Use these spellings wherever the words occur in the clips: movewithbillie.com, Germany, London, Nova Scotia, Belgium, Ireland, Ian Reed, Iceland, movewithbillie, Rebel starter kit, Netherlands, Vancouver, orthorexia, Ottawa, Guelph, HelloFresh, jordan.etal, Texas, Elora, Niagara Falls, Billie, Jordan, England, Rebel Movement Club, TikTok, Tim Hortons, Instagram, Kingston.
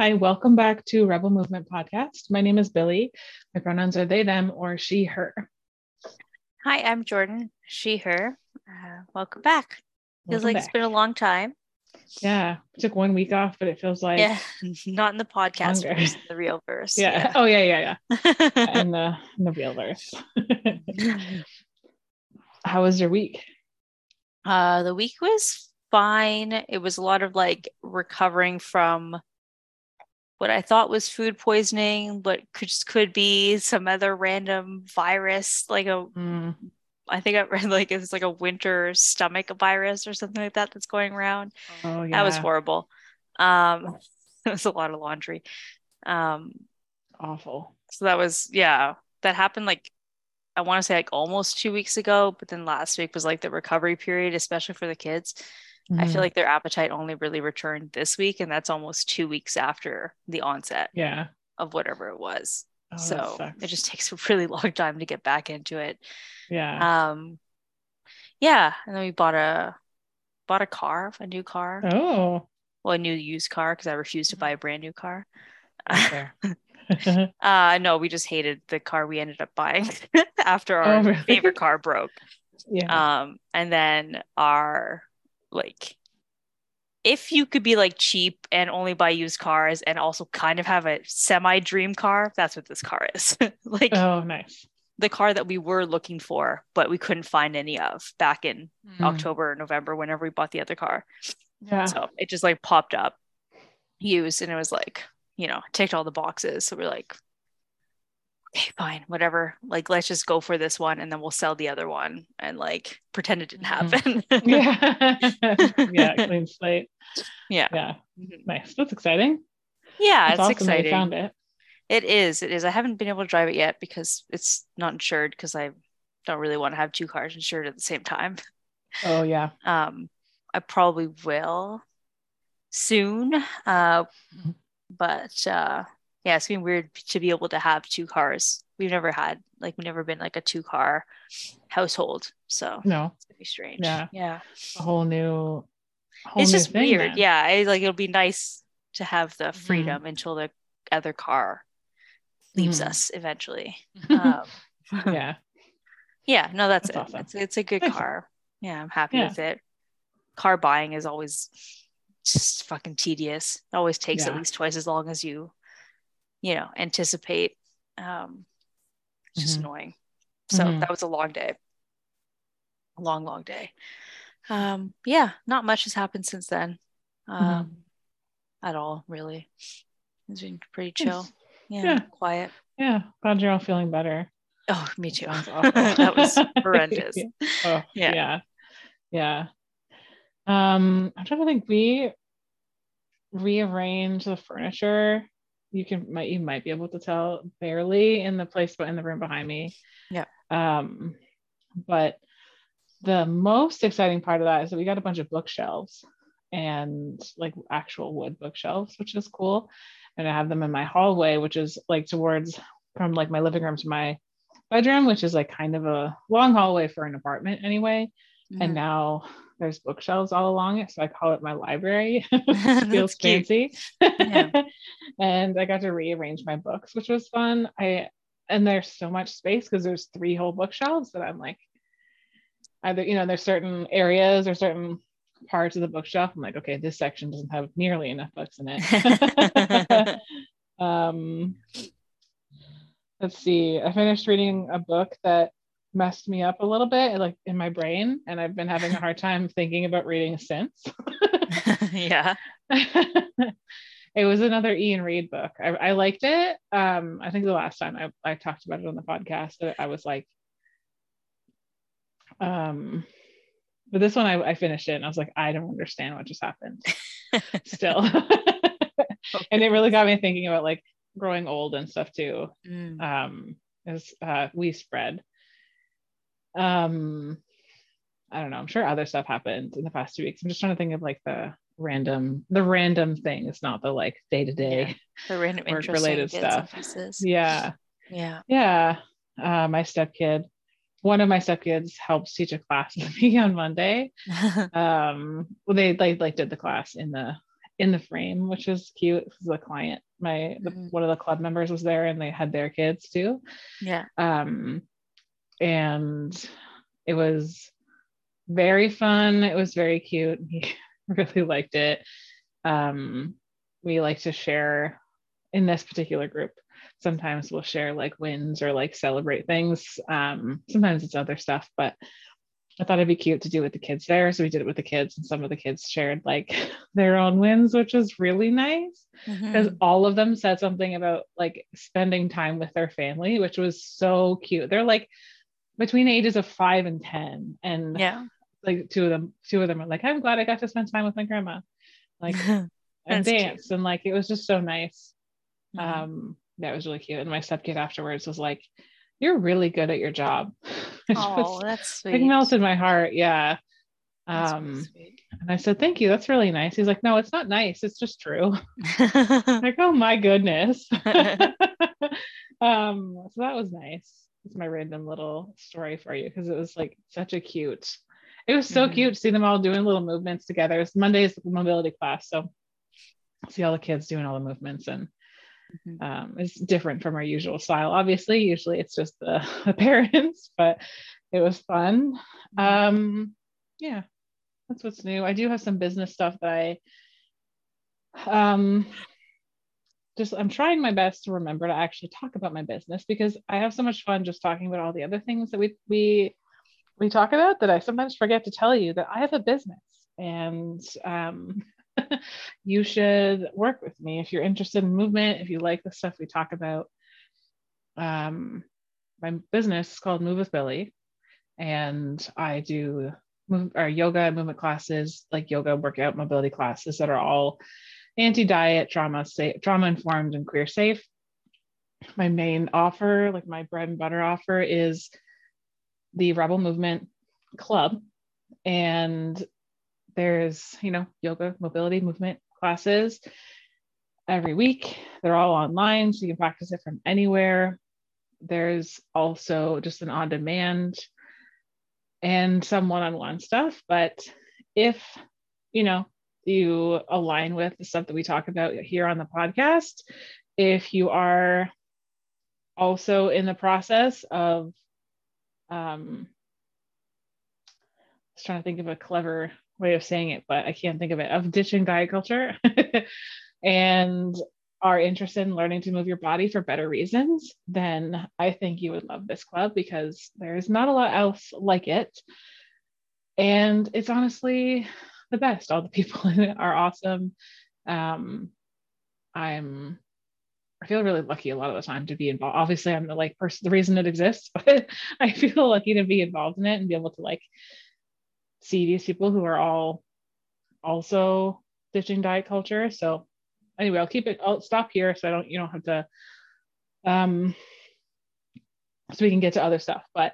Hi, welcome back to Rebel Movement Podcast. My name is Billie. My pronouns are they, them, or she, her. Hi, I'm Jordan. She, her. Welcome back. Feels like it's been a long time. Yeah, took 1 week off, but it feels like not in the podcast verse, the real verse. Yeah. Oh yeah. And the real verse. How was your week? The week was fine. It was a lot of like recovering from what I thought was food poisoning, but could be some other random virus, like a. I think I read like it's like a winter stomach virus or something like that that's going around. Oh, yeah. That was horrible. It was a lot of laundry. Awful. So that was, that happened like, I want to say like almost 2 weeks ago, but then last week was like the recovery period, especially for the kids. Mm-hmm. I feel like their appetite only really returned this week, and that's almost 2 weeks after the onset of whatever it was. Oh, so it just takes a really long time to get back into it. Yeah. And then we bought a car, a new car. Oh. Well, a new used car, because I refused to buy a brand new car. Okay. No, we just hated the car we ended up buying after our favorite car broke. Yeah. And then our like, if you could be like cheap and only buy used cars and also kind of have a semi dream car, that's what this car is. Like, oh, nice. The car that we were looking for, but we couldn't find any of back in October or November, whenever we bought the other car. Yeah. So it just like popped up used, and it was like, ticked all the boxes. So we're like, okay, fine, whatever. Like, let's just go for this one, and then we'll sell the other one and like pretend it didn't happen. Clean slate. Yeah. Nice. That's exciting. Yeah, it's awesome exciting. That you found it. It is. I haven't been able to drive it yet because it's not insured, because I don't really want to have two cars insured at the same time. Oh yeah. I probably will soon. But it's been weird to be able to have two cars. We've never been like a two-car household. So no, it's gonna be strange. Yeah. A whole new it's just thing, weird. Then. Yeah. It'll be nice to have the freedom until the other car leaves us eventually. No, that's it. Awesome. It's a good car. Yeah. I'm happy with it. Car buying is always just fucking tedious. It always takes at least twice as long as you anticipate. It's just annoying. So that was a long day. A long, long day. Not much has happened since then. At all, really. It's been pretty chill. Nice. Yeah. Quiet. Yeah. Glad you're all feeling better. Oh, me too. That was horrendous. Oh, yeah. I'm trying to think. We rearranged the furniture. You might be able to tell barely in the place, but in the room behind me. Yeah. But the most exciting part of that is that we got a bunch of bookshelves, and like actual wood bookshelves, which is cool. And I have them in my hallway, which is like from like my living room to my bedroom, which is like kind of a long hallway for an apartment anyway. Mm-hmm. And now there's bookshelves all along it, so I call it my library. Feels fancy. Yeah. And I got to rearrange my books, which was fun. And there's so much space because there's three whole bookshelves that I'm like, either there's certain areas or certain parts of the bookshelf I'm like, okay, this section doesn't have nearly enough books in it. Let's see, I finished reading a book that messed me up a little bit, like in my brain, and I've been having a hard time thinking about reading since. Yeah. It was another Ian Reed book. I liked it. I think the last time I talked about it on the podcast, I was like, but this one I finished it and I was like, I don't understand what just happened still. And it really got me thinking about like growing old and stuff too. As we spread. I don't know, I'm sure other stuff happened in the past 2 weeks. I'm just trying to think of like the random thing. It's not the like day-to-day the random work related stuff. Yeah. One of my stepkids helps teach a class with me on Monday. Well, they did the class in the in the frame, which was cute. This is a client, one of the club members was there and they had their kids too. Yeah. And it was very fun. It was very cute. He really liked it. We like to share in this particular group. Sometimes we'll share like wins or like celebrate things. Sometimes it's other stuff, but I thought it'd be cute to do with the kids there. So we did it with the kids, and some of the kids shared like their own wins, which was really nice because all of them said something about like spending time with their family, which was so cute. They're like between ages of 5 and 10. And like two of them are like, I'm glad I got to spend time with my grandma, like and dance. Cute. And like, it was just so nice. Mm-hmm. That was really cute. And my stepkid afterwards was like, you're really good at your job. Oh, that's sweet. It melted my heart. Yeah. Really sweet. And I said, thank you. That's really nice. He's like, no, it's not nice. It's just true. Like, oh my goodness. So that was nice. It's my random little story for you. Cause it was like it was so cute to see them all doing little movements together. It's Monday's mobility class. So see all the kids doing all the movements, and it's different from our usual style. Obviously, usually it's just the parents, but it was fun. Yeah, that's what's new. I do have some business stuff that I'm trying my best to remember to actually talk about my business, because I have so much fun just talking about all the other things that we talk about that I sometimes forget to tell you that I have a business, and you should work with me if you're interested in movement, if you like the stuff we talk about. My business is called Move with Billie, and I do yoga and movement classes, like yoga, workout, mobility classes that are all anti-diet, trauma informed, and queer safe. My main offer, like my bread and butter offer, is the Rebel Movement Club, and there's, yoga, mobility, movement classes every week. They're all online, so you can practice it from anywhere. There's also just an on-demand and some one-on-one stuff. But if, you align with the stuff that we talk about here on the podcast, if you are also in the process of, I was trying to think of a clever way of saying it, but I can't think of it, of ditching diet culture and are interested in learning to move your body for better reasons, then I think you would love this club, because there's not a lot else like it. And it's honestly the best. All the people in it are awesome. I feel really lucky a lot of the time to be involved. Obviously I'm the reason it exists, but I feel lucky to be involved in it and be able to see these people who are all also ditching diet culture. So anyway, I'll stop here so you don't have to, so we can get to other stuff. But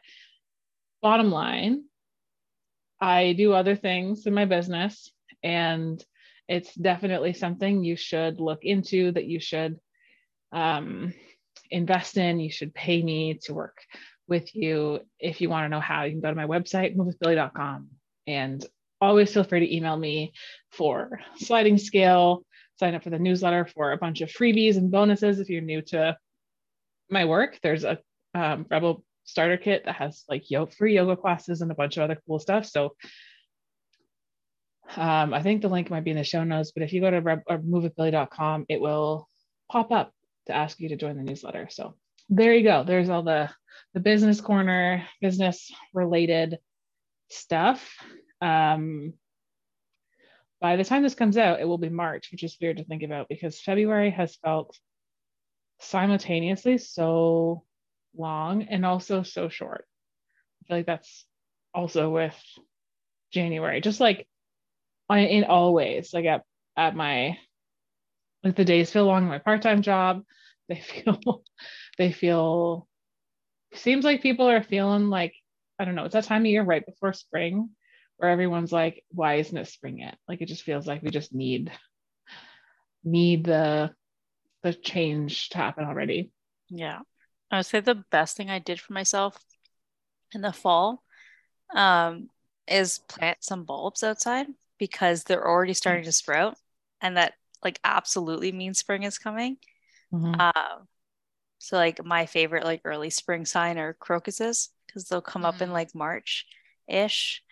bottom line, I do other things in my business, and it's definitely something you should look into, that you should invest in. You should pay me to work with you. If you want to know how, you can go to my website, movewithbillie.com. And always feel free to email me for sliding scale, sign up for the newsletter for a bunch of freebies and bonuses. If you're new to my work, there's a Rebel starter kit that has free yoga classes and a bunch of other cool stuff. So I think the link might be in the show notes, but if you go to movewithbillie.com, it will pop up to ask you to join the newsletter. So there you go. There's all the business corner, business related stuff. By the time this comes out, it will be March, which is weird to think about because February has felt simultaneously so long and also so short. I feel like that's also with January, just in all ways, at my, the days feel long in my part-time job. They feel, seems like people are feeling I don't know, it's that time of year right before spring where everyone's like, why isn't it spring yet? It just feels like we just need the change to happen already. Yeah. I would say the best thing I did for myself in the fall is plant some bulbs outside, because they're already starting to sprout. and that like absolutely means spring is coming. Mm-hmm. So like my favorite like early spring sign are crocuses, because they'll come up in like March-ish,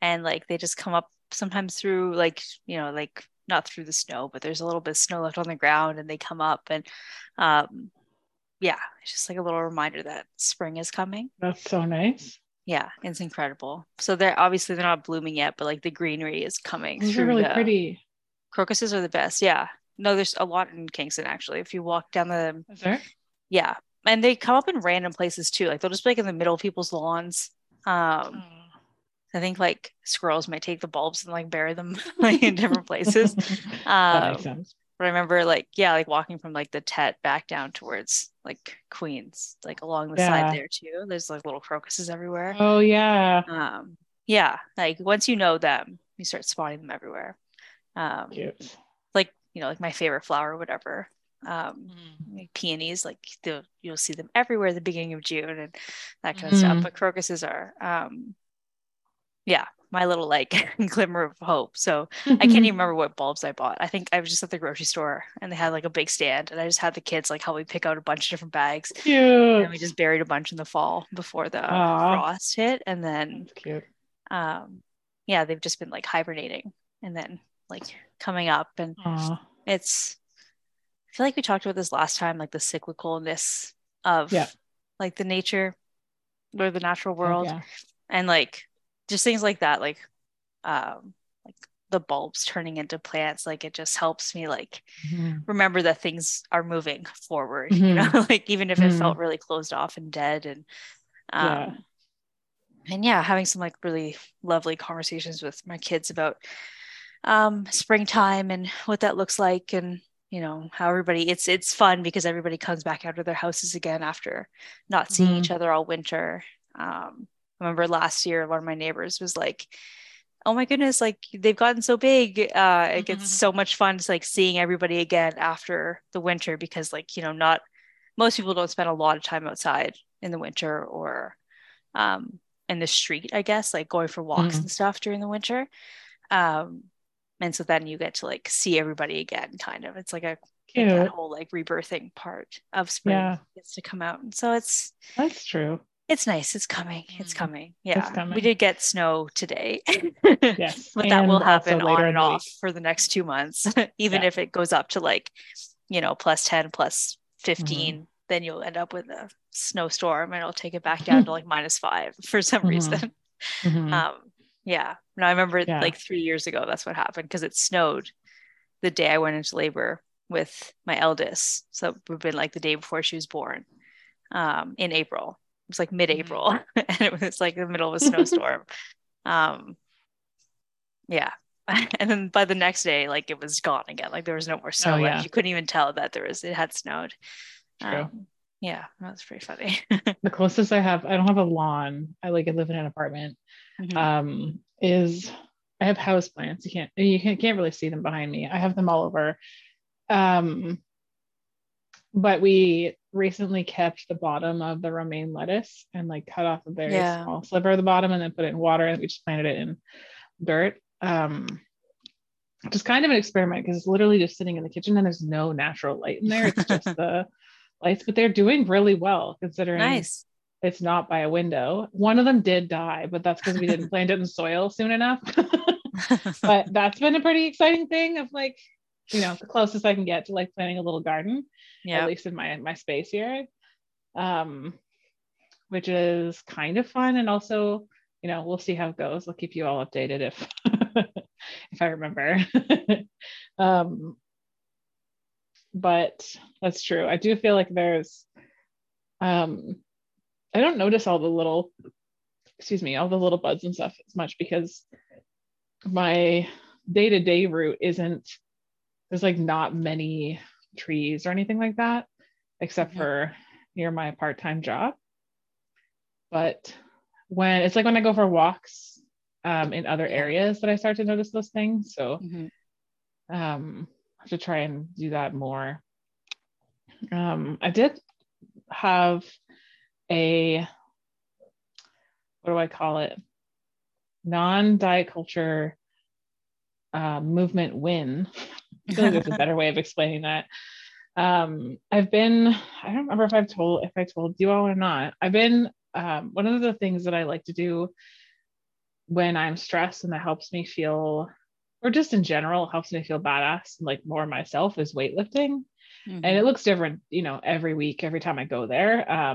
and like they just come up sometimes through like, you know, like not through the snow, but there's a little bit of snow left on the ground and they come up, and yeah, it's just like a little reminder that spring is coming. That's so nice. Yeah, it's incredible. So they're obviously they're not blooming yet, but like the greenery is coming. These are really pretty. Crocuses are the best. Yeah. No, there's a lot in Kingston actually. If you walk down the, is there? Yeah, and they come up in random places too. Like they'll just be like in the middle of people's lawns. I think like squirrels might take the bulbs and like bury them like in different places. That makes sense. But I remember like, yeah, like walking from like the Tet back down towards like Queens, like along the side there too. There's like little crocuses everywhere. Oh yeah. Yeah. Like once you know them, you start spotting them everywhere. Cute. Like, you know, like my favorite flower, whatever. Like peonies, like you'll see them everywhere at the beginning of June and that kind of stuff. But crocuses are, yeah, my little like glimmer of hope. So I can't even remember what bulbs I bought. I think I was just at the grocery store and they had like a big stand, and I just had the kids like help me pick out a bunch of different bags. Cute. And we just buried a bunch in the fall before the frost hit, and then yeah, they've just been like hibernating and then like coming up, and it's, I feel like we talked about this last time, like the cyclicalness of like the nature or the natural world, and like just things like that, like the bulbs turning into plants, like it just helps me like remember that things are moving forward, you know, like even if it felt really closed off and dead, and yeah, having some like really lovely conversations with my kids about springtime and what that looks like, and you know how everybody, it's fun because everybody comes back out of their houses again after not seeing each other all winter. I remember last year one of my neighbors was like, oh my goodness, like they've gotten so big, it gets so much fun to like seeing everybody again after the winter, because like, you know, not most people don't spend a lot of time outside in the winter or in the street, I guess, like going for walks and stuff during the winter, and so then you get to like see everybody again, kind of. It's like a that whole like rebirthing part of spring gets to come out. And so it's, that's true. It's nice. It's coming. It's coming. Yeah. It's coming. We did get snow today. Yes. But that will happen on and off for the next 2 months. Even if it goes up to like, you know, plus 10, plus 15, then you'll end up with a snowstorm and it'll take it back down to like minus 5 for some reason. Yeah. No, I remember like 3 years ago, that's what happened, because it snowed the day I went into labor with my eldest. So it would have been like the day before she was born, in April. It was like mid-April and it was like the middle of a snowstorm. Yeah. And then by the next day, like it was gone again. Like there was no more snow left. You couldn't even tell that there was, it had snowed. Yeah, that was pretty funny. The closest I have, I don't have a lawn. I live in an apartment. Is I have house plants. You can't really see them behind me. I have them all over. But we recently kept the bottom of the romaine lettuce and like cut off a very small sliver of the bottom and then put it in water, and we just planted it in dirt. Just kind of an experiment, because it's literally just sitting in the kitchen and there's no natural light in there. It's just the lights, but they're doing really well considering it's not by a window. One of them did die, but that's because we didn't plant it in soil soon enough. But that's been a pretty exciting thing of like, you know, the closest I can get to like planting a little garden, at least in my space here, which is kind of fun. And also, you know, we'll see how it goes. I'll keep you all updated if, if I remember. But that's true. I do feel like there's, I don't notice all the little buds and stuff as much, because my day-to-day route there's like not many trees or anything like that, except for near my part-time job. But when I go for walks in other areas that I start to notice those things. So I have to try and do that more. I did have non-diculture movement win I feel like there's a better way of explaining that. I've been, I don't remember if I told you all or not. I've been, one of the things that I like to do when I'm stressed and that helps me feel, or just in general, helps me feel badass and like more myself, is weightlifting. Mm-hmm. And it looks different, you know, every week, every time I go there,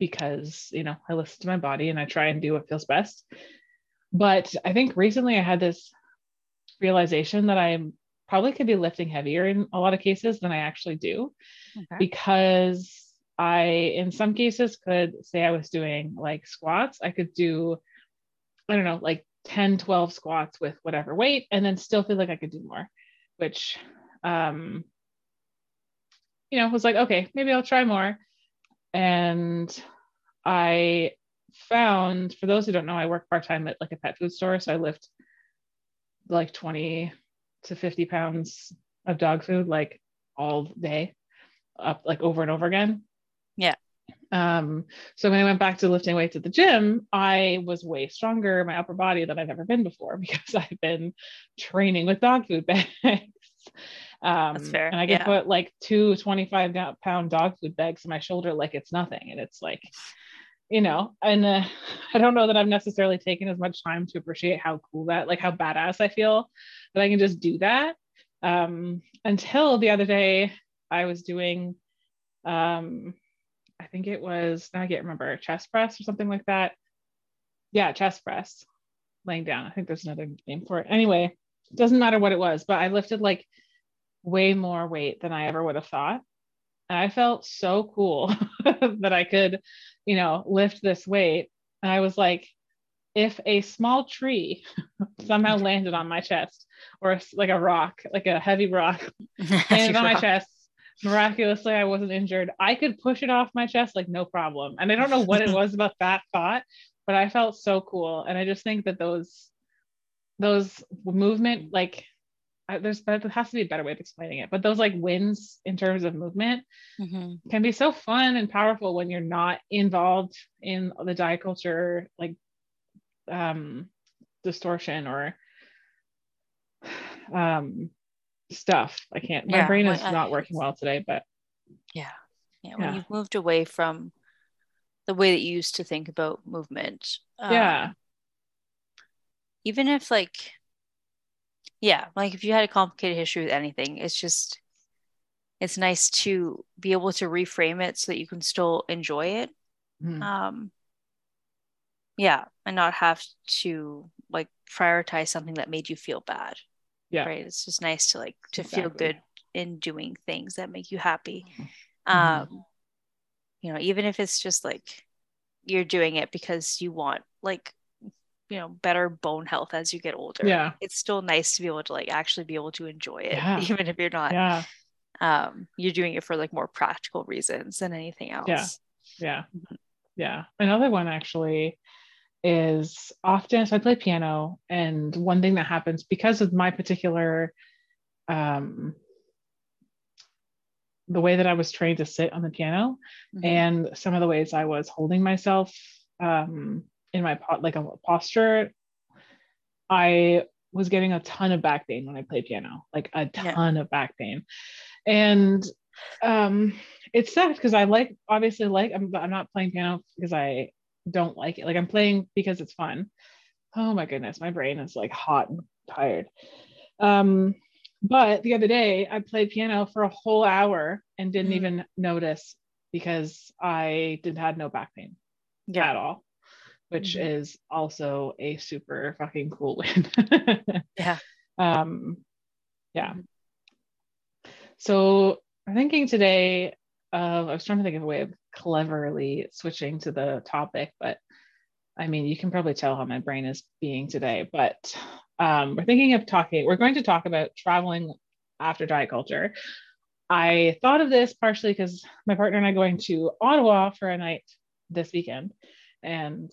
because, you know, I listen to my body and I try and do what feels best. But I think recently I had this realization that I probably could be lifting heavier in a lot of cases than I actually do, okay, because I, in some cases, could say I was doing like squats. I could do, I don't know, like 10, 12 squats with whatever weight, and then still feel like I could do more, which, you know, was like, okay, maybe I'll try more. And I found, for those who don't know, I work part-time at like a pet food store. So I lift like 20 to 50 pounds of dog food, like all day, up like over and over again. Yeah. So when I went back to lifting weights at the gym, I was way stronger in my upper body than I've ever been before, because I've been training with dog food bags. That's fair. And I could put like two 25 pound dog food bags on my shoulder like it's nothing. And it's like, you know, and I don't know that I've necessarily taken as much time to appreciate how cool that, like how badass I feel that I can just do that. Until the other day I was doing, I think it was, now I can't remember, chest press or something like that. Yeah, chest press, laying down. I think there's another name for it. Anyway, it doesn't matter what it was, but I lifted like way more weight than I ever would have thought. And I felt so cool that I could, you know, lift this weight. And I was like, if a small tree somehow landed on my chest, or like a rock, like a heavy rock landed on my chest, miraculously I wasn't injured, I could push it off my chest like no problem. And I don't know what it was about that thought, but I felt so cool. And I just think that those movement, like there has to be a better way of explaining it, but those like wins in terms of movement, mm-hmm, can be so fun and powerful when you're not involved in the diet culture, like distortion or stuff. I can't, my brain is not working well today, but when you've moved away from the way that you used to think about movement, even if like if you had a complicated history with anything, it's just, it's nice to be able to reframe it so that you can still enjoy it. Mm-hmm. And not have to like prioritize something that made you feel bad. Yeah. Right. It's just nice to like, to feel good in doing things that make you happy. Mm-hmm. You know, even if it's just like, you're doing it because you want like, you know, better bone health as you get older. Yeah. It's still nice to be able to like actually be able to enjoy it. Yeah. Even if you're not, you're doing it for like more practical reasons than anything else. Yeah. Another one actually is often, so I play piano, and one thing that happens because of my particular, the way that I was trained to sit on the piano, mm-hmm, and some of the ways I was holding myself, in my posture, I was getting a ton of back pain when I played piano, like a ton of back pain. And it sucked because I like, obviously like, I'm not playing piano because I don't like it. Like I'm playing because it's fun. Oh my goodness, my brain is like hot and tired. But the other day I played piano for a whole hour and didn't even notice because I had no back pain at all, which is also a super fucking cool win. So I'm thinking today of, I was trying to think of a way of cleverly switching to the topic, but I mean, you can probably tell how my brain is being today, but we're going to talk about traveling after diet culture. I thought of this partially because my partner and I are going to Ottawa for a night this weekend, and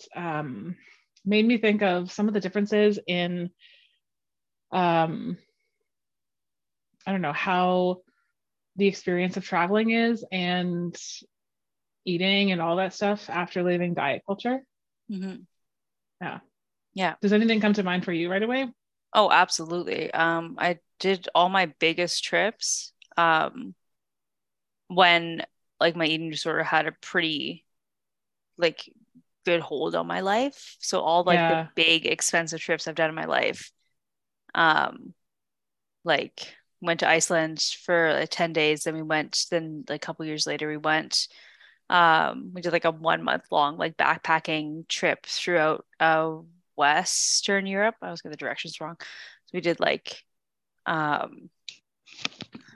made me think of some of the differences in, I don't know, how the experience of traveling is and eating and all that stuff after leaving diet culture. Mm-hmm. Yeah. Does anything come to mind for you right away? Oh, absolutely. I did all my biggest trips when like my eating disorder had a pretty like good hold on my life. So all like the big expensive trips I've done in my life, like went to Iceland for 10 days. Then we went, then a couple years later we went, we did like a 1 month long, like backpacking trip throughout Western Europe. I was getting the directions wrong. So we did like,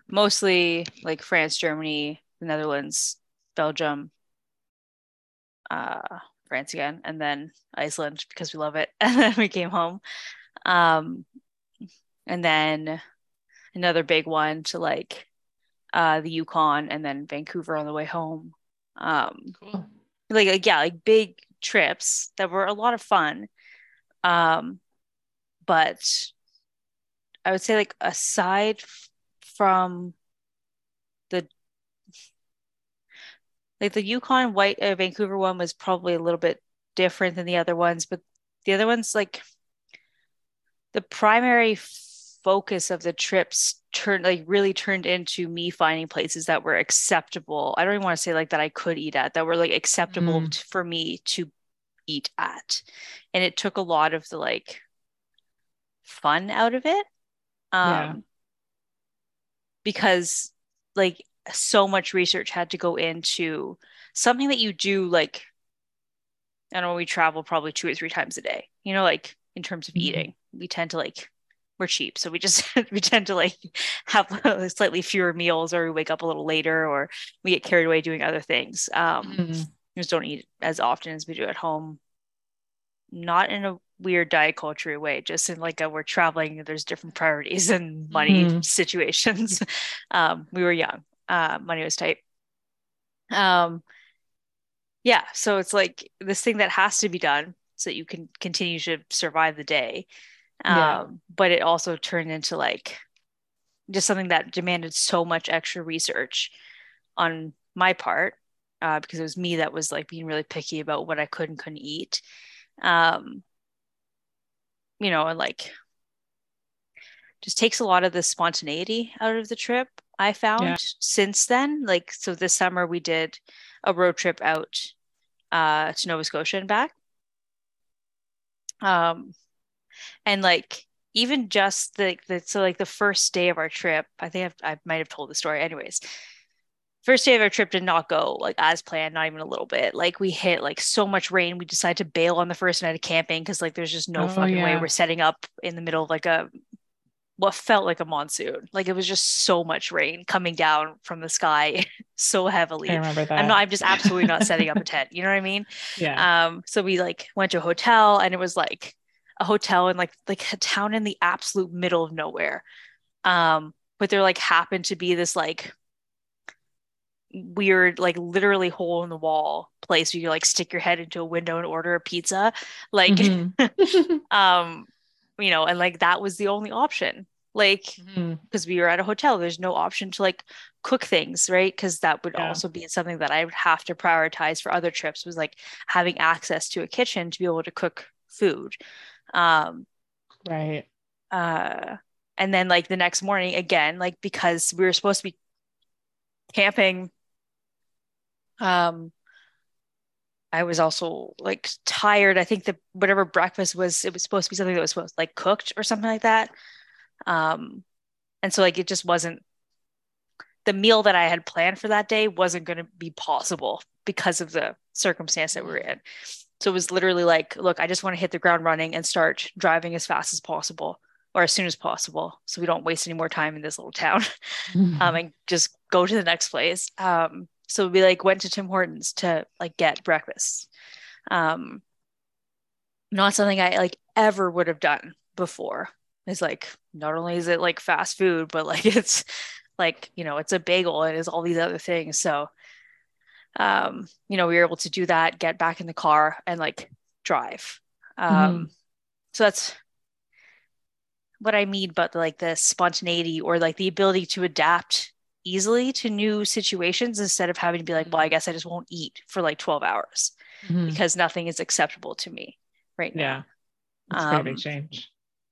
mostly like France, Germany, the Netherlands, Belgium, France again, and then Iceland because we love it. And then we came home. And then another big one to like the Yukon and then Vancouver on the way home. Cool. Like big trips that were a lot of fun. But I would say like aside from the like the Yukon Vancouver one was probably a little bit different than the other ones, but the other ones like the primary focus of the trips turned into me finding places that were acceptable. I don't even want to say like that I could eat at, that were like acceptable for me to eat at, and it took a lot of the like fun out of it, because like so much research had to go into something that you do like, I don't know, we travel probably 2 or 3 times a day, you know, like in terms of eating, we tend to like, we're cheap. So we tend to like have slightly fewer meals, or we wake up a little later, or we get carried away doing other things. We just don't eat as often as we do at home. Not in a weird diet culture way, just in like we're traveling, there's different priorities and money situations. We were young. Money was tight. So it's like this thing that has to be done so that you can continue to survive the day. But it also turned into like just something that demanded so much extra research on my part, because it was me that was like being really picky about what I could and couldn't eat, you know, and like just takes a lot of the spontaneity out of the trip, I found. Since then, like, so this summer we did a road trip out to Nova Scotia and back, and like even just the first day of our trip, I think I might have told the story anyways. First day of our trip did not go like as planned, not even a little bit. Like we hit like so much rain, we decided to bail on the first night of camping because like there's just no fucking way we're setting up in the middle of like a what felt like a monsoon. Like it was just so much rain coming down from the sky so heavily. I remember that. I'm just absolutely not setting up a tent. You know what I mean? Yeah. So we like went to a hotel, and it was like a hotel in like a town in the absolute middle of nowhere. But there like happened to be this like weird, like literally hole in the wall place where you like stick your head into a window and order a pizza. Like, you know, and like, that was the only option, like, cause we were at a hotel, there's no option to like cook things. Right. Cause that would also be something that I would have to prioritize for other trips, was like having access to a kitchen to be able to cook food. And then like the next morning again, like because we were supposed to be camping, I was also like tired. I think the whatever breakfast was, it was supposed to be something that was supposed like cooked or something like that, and so like it just wasn't, the meal that I had planned for that day wasn't going to be possible because of the circumstance that we were in. So it was literally like, look, I just want to hit the ground running and start driving as fast as possible, or as soon as possible, so we don't waste any more time in this little town, and just go to the next place. So we like went to Tim Hortons to like get breakfast. Not something I like ever would have done before. It's like, not only is it like fast food, but like it's like, you know, it's a bagel and it's all these other things. So you know, we were able to do that, get back in the car and like drive. So that's what I mean, but like the spontaneity, or like the ability to adapt easily to new situations instead of having to be like, well, I guess I just won't eat for like 12 hours because nothing is acceptable to me right now. It's a big change.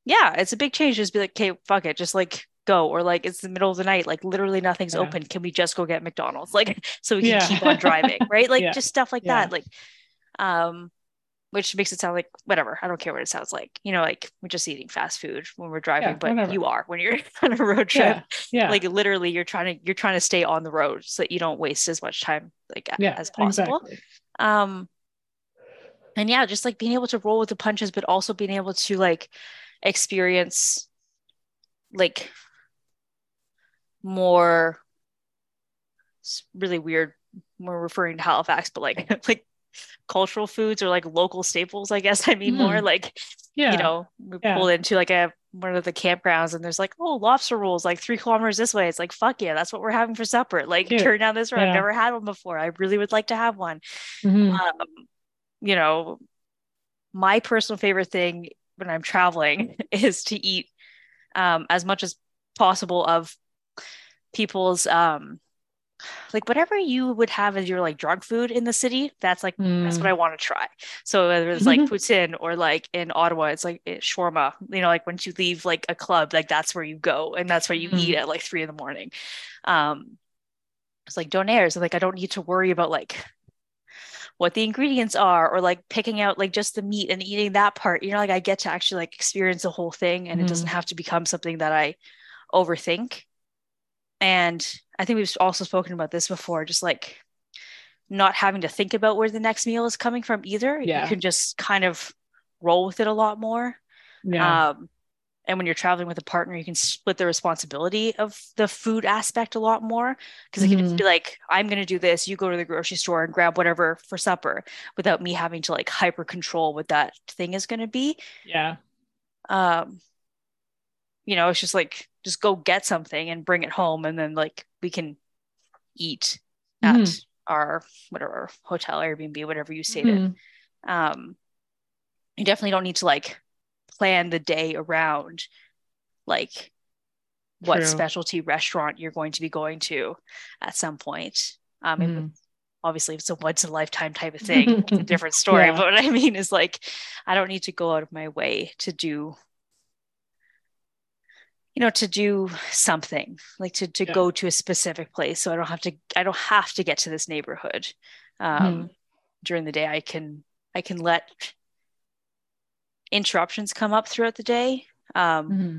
It's a big change. Just be like, okay, fuck it. Just like go, or like it's the middle of the night, like literally nothing's open, can we just go get McDonald's, like, so we can keep on driving, right? Like just stuff like that, like which makes it sound like whatever, I don't care what it sounds like, you know, like we're just eating fast food when we're driving, but whatever. You are when you're on a road trip, like literally you're trying to stay on the road so that you don't waste as much time like as possible. Exactly. And just like being able to roll with the punches, but also being able to like experience like more, it's really weird, we're referring to Halifax, but like cultural foods or like local staples, I guess I mean more like, you know, we pulled into like one of the campgrounds and there's like, oh, lobster rolls, like 3 kilometers this way. It's like, fuck yeah, that's what we're having for supper. Like turn down this road. I've never had one before. I really would like to have one. You know, my personal favorite thing when I'm traveling is to eat as much as possible of people's like whatever you would have as your like drug food in the city, that's like that's what I want to try. So whether it's like poutine or like in Ottawa it's like shawarma, you know, like once you leave like a club, like that's where you go and that's where you eat at like 3 a.m. It's like donaires, like I don't need to worry about like what the ingredients are or like picking out like just the meat and eating that part, you know, like I get to actually like experience the whole thing and it doesn't have to become something that I overthink. And I think we've also spoken about this before, just like not having to think about where the next meal is coming from either. You can just kind of roll with it a lot more. And when you're traveling with a partner, you can split the responsibility of the food aspect a lot more, because it can just be like, I'm going to do this, you go to the grocery store and grab whatever for supper without me having to like hyper control what that thing is going to be. You know, it's just like, just go get something and bring it home. And then like, we can eat at our whatever hotel, Airbnb, whatever you stated. You definitely don't need to like plan the day around like what specialty restaurant you're going to be going to at some point. Obviously if it's a once in a lifetime type of thing, it's a different story. But what I mean is like, I don't need to go out of my way to do, you know, to do something like to go to a specific place. So I don't have to get to this neighborhood during the day. I can let interruptions come up throughout the day,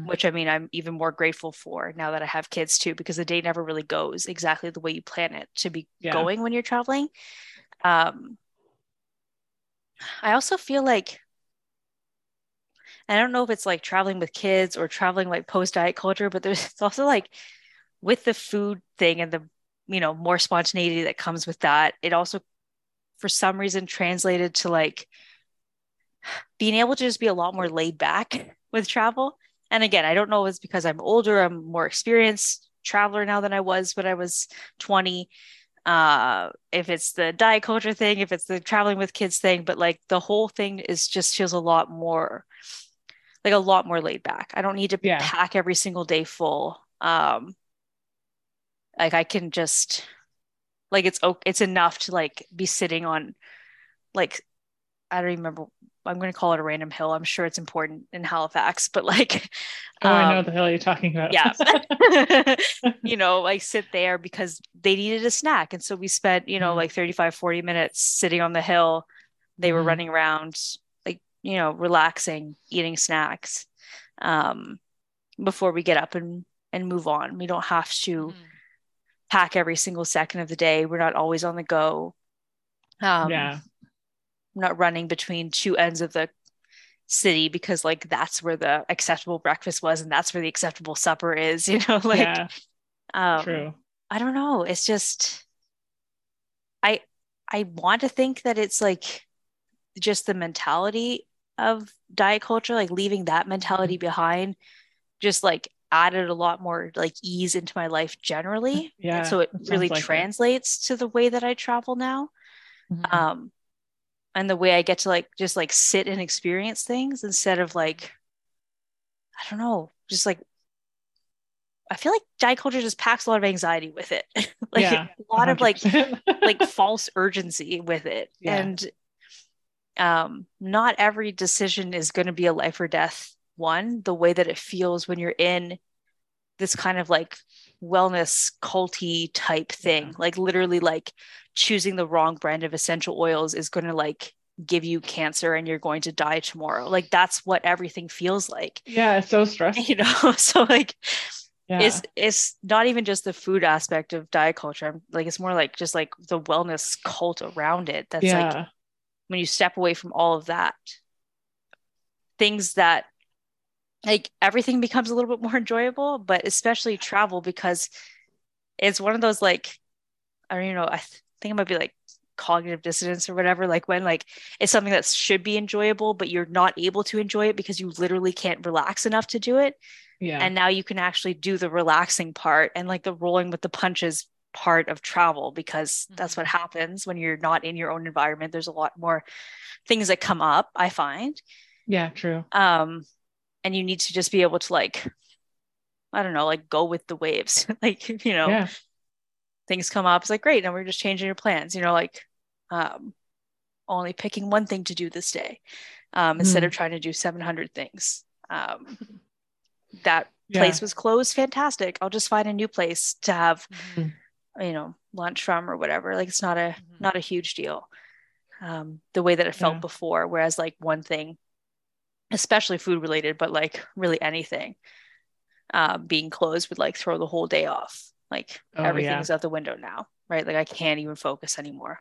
which I mean, I'm even more grateful for now that I have kids too, because the day never really goes exactly the way you plan it to be going when you're traveling. I also feel like, I don't know if it's like traveling with kids or traveling like post-diet culture, but it's also like with the food thing and the, you know, more spontaneity that comes with that, it also for some reason translated to like being able to just be a lot more laid back with travel. And again, I don't know if it's because I'm older, I'm more experienced traveler now than I was when I was 20, if it's the diet culture thing, if it's the traveling with kids thing, but like the whole thing is just feels a lot more laid back. I don't need to pack every single day full. Like I can just like, it's enough to like be sitting on like, I don't remember, I'm going to call it a random hill. I'm sure it's important in Halifax, but like, I know the hill you're talking about. You know, I sit there because they needed a snack. And so we spent, you know, like 35, 40 minutes sitting on the hill. They were running around, like, you know, relaxing, eating snacks, before we get up and move on. We don't have to pack every single second of the day. We're not always on the go. I'm not running between two ends of the city because like that's where the acceptable breakfast was and that's where the acceptable supper is, you know, like true. I don't know, it's just I want to think that it's like just the mentality of diet culture, like leaving that mentality behind just like added a lot more like ease into my life generally. And so it really translates to the way that I travel now. And the way I get to like, just like sit and experience things instead of like, I don't know, just like, I feel like diet culture just packs a lot of anxiety with it. Like a lot 100%. Of like false urgency with it. And not every decision is going to be a life or death one, the way that it feels when you're in this kind of like wellness culty type thing, like literally like choosing the wrong brand of essential oils is going to like give you cancer and you're going to die tomorrow. Like that's what everything feels like. Yeah. It's so stressful, you know? So like, yeah. It's not even just the food aspect of diet culture. It's more like just like the wellness cult around it. That's like when you step away from all of that, things that like everything becomes a little bit more enjoyable, but especially travel, because it's one of those, like, I don't even know, I think it might be like cognitive dissonance or whatever, like when like it's something that should be enjoyable but you're not able to enjoy it because you literally can't relax enough to do it. Yeah. And now you can actually do the relaxing part and like the rolling with the punches part of travel, because that's what happens when you're not in your own environment. There's a lot more things that come up, I find. Yeah, true. And you need to just be able to like, I don't know, like go with the waves. Like, you know, things come up. It's like, great. Now we're just changing your plans, you know, like only picking one thing to do this day instead of trying to do 700 things. That place was closed. Fantastic. I'll just find a new place to have, you know, lunch from or whatever. Like it's not a, not a huge deal. The way that it felt before, whereas like one thing, especially food related, but like really anything being closed would like throw the whole day off. Like everything's out the window now, right? Like I can't even focus anymore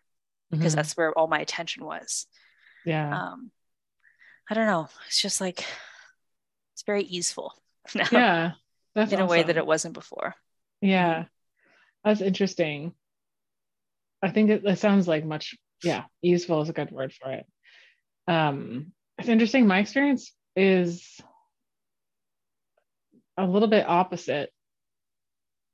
because that's where all my attention was. Yeah. I don't know. It's just like, it's very easeful now. Yeah. That's in a way that it wasn't before. Yeah. That's interesting. I think it sounds like much, easeful is a good word for it. It's interesting. My experience is a little bit opposite.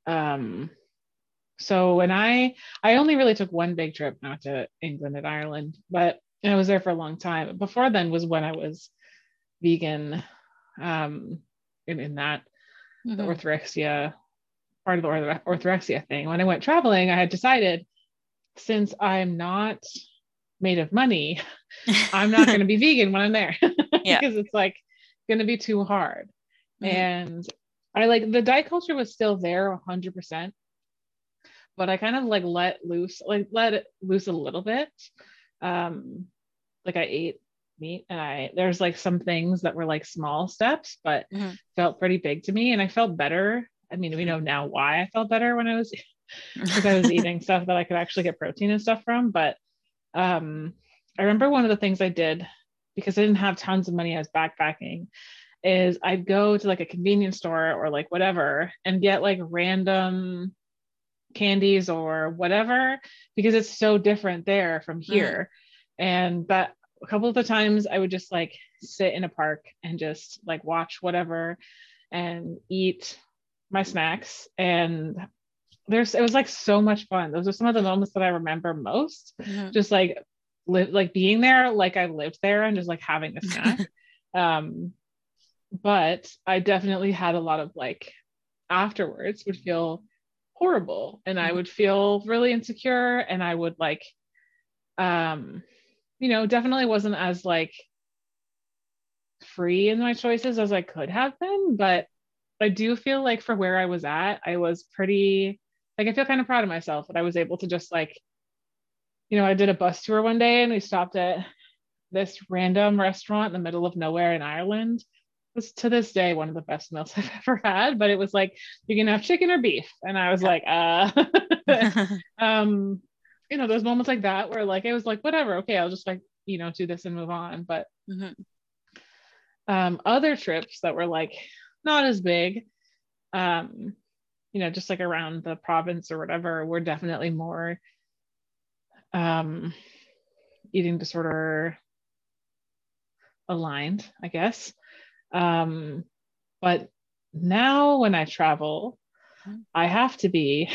So when I only really took one big trip out to England and Ireland, but I was there for a long time. Before then was when I was vegan, in that the orthorexia part of the orthorexia thing. When I went traveling, I had decided, since I'm not made of money, I'm not going to be vegan when I'm there because it's like going to be too hard. And I like the diet culture was still there 100%, but I kind of like let it loose a little bit. Like I ate meat and there's like some things that were like small steps, but felt pretty big to me. And I felt better. I mean, we know now why I felt better when I was, because I was eating stuff that I could actually get protein and stuff from. But I remember one of the things I did, because I didn't have tons of money, I was backpacking, is I'd go to like a convenience store or like whatever and get like random candies or whatever, because it's so different there from here. And that a couple of the times I would just like sit in a park and just like watch whatever and eat my snacks. And it was like so much fun. Those are some of the moments that I remember most, just like being there, like I lived there and just like having a snack. But I definitely had a lot of like afterwards would feel horrible and I would feel really insecure, and I would like, you know, definitely wasn't as like free in my choices as I could have been. But I do feel like for where I was at, I was pretty, like I feel kind of proud of myself that I was able to just like, you know, I did a bus tour one day and we stopped at this random restaurant in the middle of nowhere in Ireland. It was to this day one of the best meals I've ever had, but it was like, you can have chicken or beef. And I was like, you know, those moments like that where like, I was like, whatever, okay, I'll just like, you know, do this and move on. But other trips that were like not as big, you know, just like around the province or whatever, we're definitely more eating disorder aligned, I guess. But now when I travel, I have to be,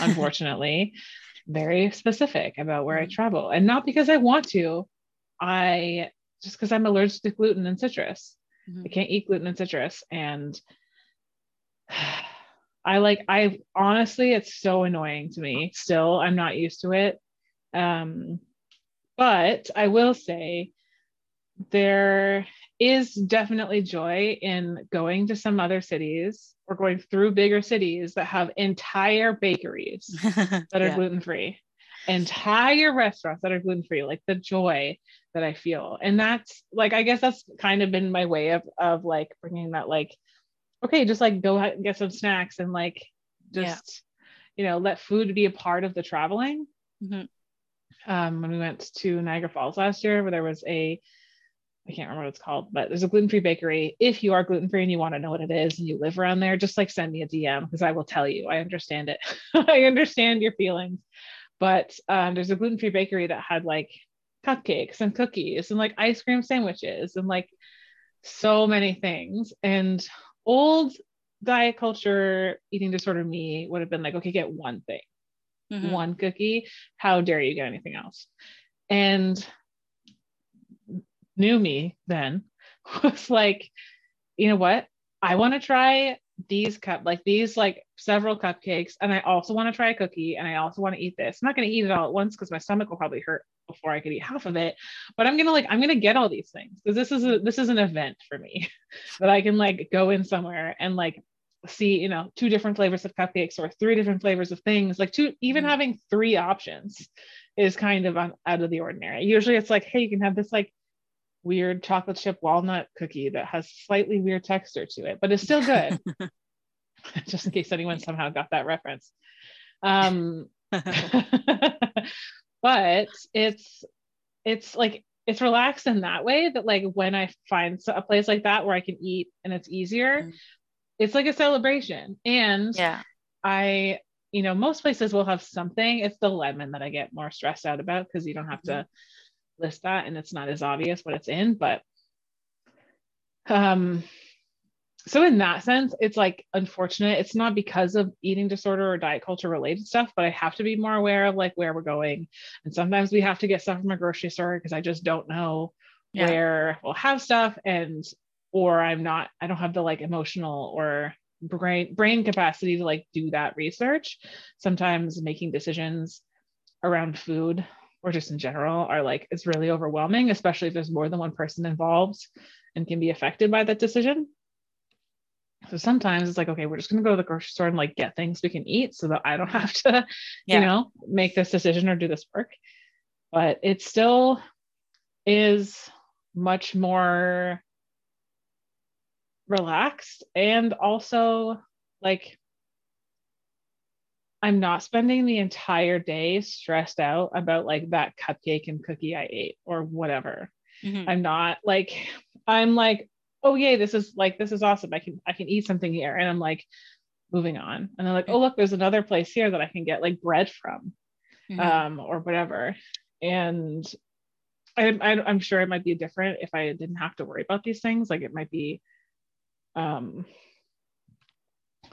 unfortunately, very specific about where I travel, and not because I want to, just because I'm allergic to gluten and citrus. I can't eat gluten and citrus. And I honestly, it's so annoying to me still. I'm not used to it. But I will say there is definitely joy in going to some other cities or going through bigger cities that have entire bakeries that are gluten-free, entire restaurants that are gluten-free, like the joy that I feel. And that's like, I guess that's kind of been my way of like bringing that, like, okay, just like go get some snacks and like, just, you know, let food be a part of the traveling. Mm-hmm. When we went to Niagara Falls last year, where there was a, I can't remember what it's called, but there's a gluten-free bakery. If you are gluten-free and you want to know what it is and you live around there, just like send me a DM, because I will tell you, I understand it. I understand your feelings. But there's a gluten-free bakery that had like cupcakes and cookies and like ice cream sandwiches and like so many things. And old diet culture eating disorder me would have been like, okay, get one thing, one cookie. How dare you get anything else? And new me then was like, you know what, I want to try these several cupcakes, and I also want to try a cookie, and I also want to eat this. I'm not going to eat it all at once because my stomach will probably hurt before I could eat half of it, but I'm gonna get all these things because this is an event for me that I can like go in somewhere and like see, you know, two different flavors of cupcakes or three different flavors of things, like even having three options is kind of out of the ordinary. Usually it's like, hey, you can have this like weird chocolate chip walnut cookie that has slightly weird texture to it, but it's still good. Just in case anyone somehow got that reference. But it's like, it's relaxed in that way that like when I find a place like that where I can eat and it's easier, it's like a celebration. And I, you know, most places will have something. It's the lemon that I get more stressed out about because you don't have to list that, and it's not as obvious what it's in, but so in that sense it's like unfortunate. It's not because of eating disorder or diet culture related stuff, but I have to be more aware of like where we're going, and sometimes we have to get stuff from a grocery store because I just don't know where we'll have stuff, and or I don't have the like emotional or brain capacity to like do that research. Sometimes making decisions around food or just in general are like, it's really overwhelming, especially if there's more than one person involved and can be affected by that decision. So sometimes it's like, okay, we're just going to go to the grocery store and like get things we can eat so that I don't have to, you know, make this decision or do this work. But it still is much more relaxed. And also like, I'm not spending the entire day stressed out about like that cupcake and cookie I ate or whatever. Mm-hmm. I'm like, oh yay, this is awesome. I can eat something here. And I'm like moving on. And I'm like, oh look, there's another place here that I can get like bread from, or whatever. And I'm sure it might be different if I didn't have to worry about these things. Like it might be,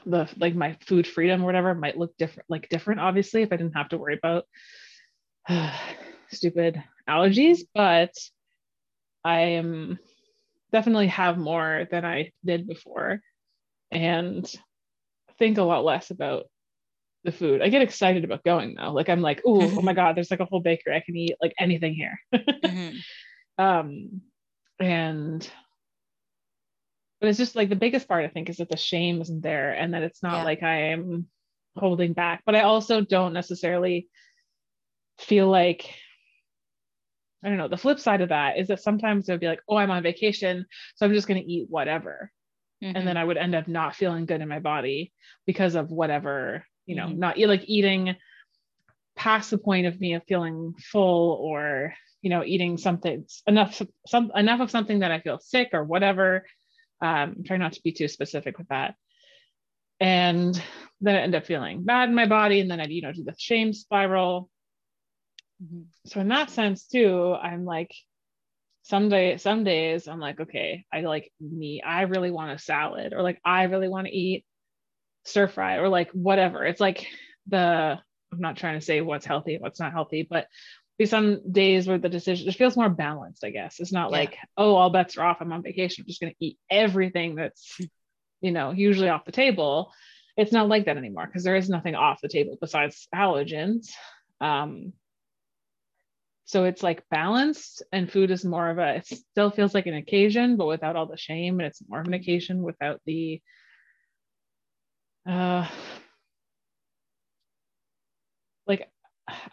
my food freedom or whatever might look different obviously if I didn't have to worry about stupid allergies, but I am definitely have more than I did before and think a lot less about the food. I get excited about going though, like I'm like, ooh, oh my god, there's like a whole bakery, I can eat like anything here. But it's just like the biggest part, I think, is that the shame isn't there and that it's not like I am holding back. But I also don't necessarily feel like, I don't know, the flip side of that is that sometimes it would be like, oh, I'm on vacation, so I'm just going to eat whatever. Mm-hmm. And then I would end up not feeling good in my body because of whatever, you know, not like eating past the point of me of feeling full, or, you know, eating something enough of something that I feel sick or whatever. Try not to be too specific with that. And then I end up feeling bad in my body. And then I, you know, do the shame spiral. Mm-hmm. So in that sense too, I'm like, some days I'm like, okay, I really want a salad, or like, I really want to eat stir fry, or like, whatever. It's like I'm not trying to say what's healthy, what's not healthy, but some days where the decision just feels more balanced, I guess. It's not like, oh, all bets are off, I'm on vacation, I'm just going to eat everything that's, you know, usually off the table. It's not like that anymore because there is nothing off the table besides allergens. So it's like balanced, and food is more of a, it still feels like an occasion, but without all the shame. And it's more of an occasion without the, like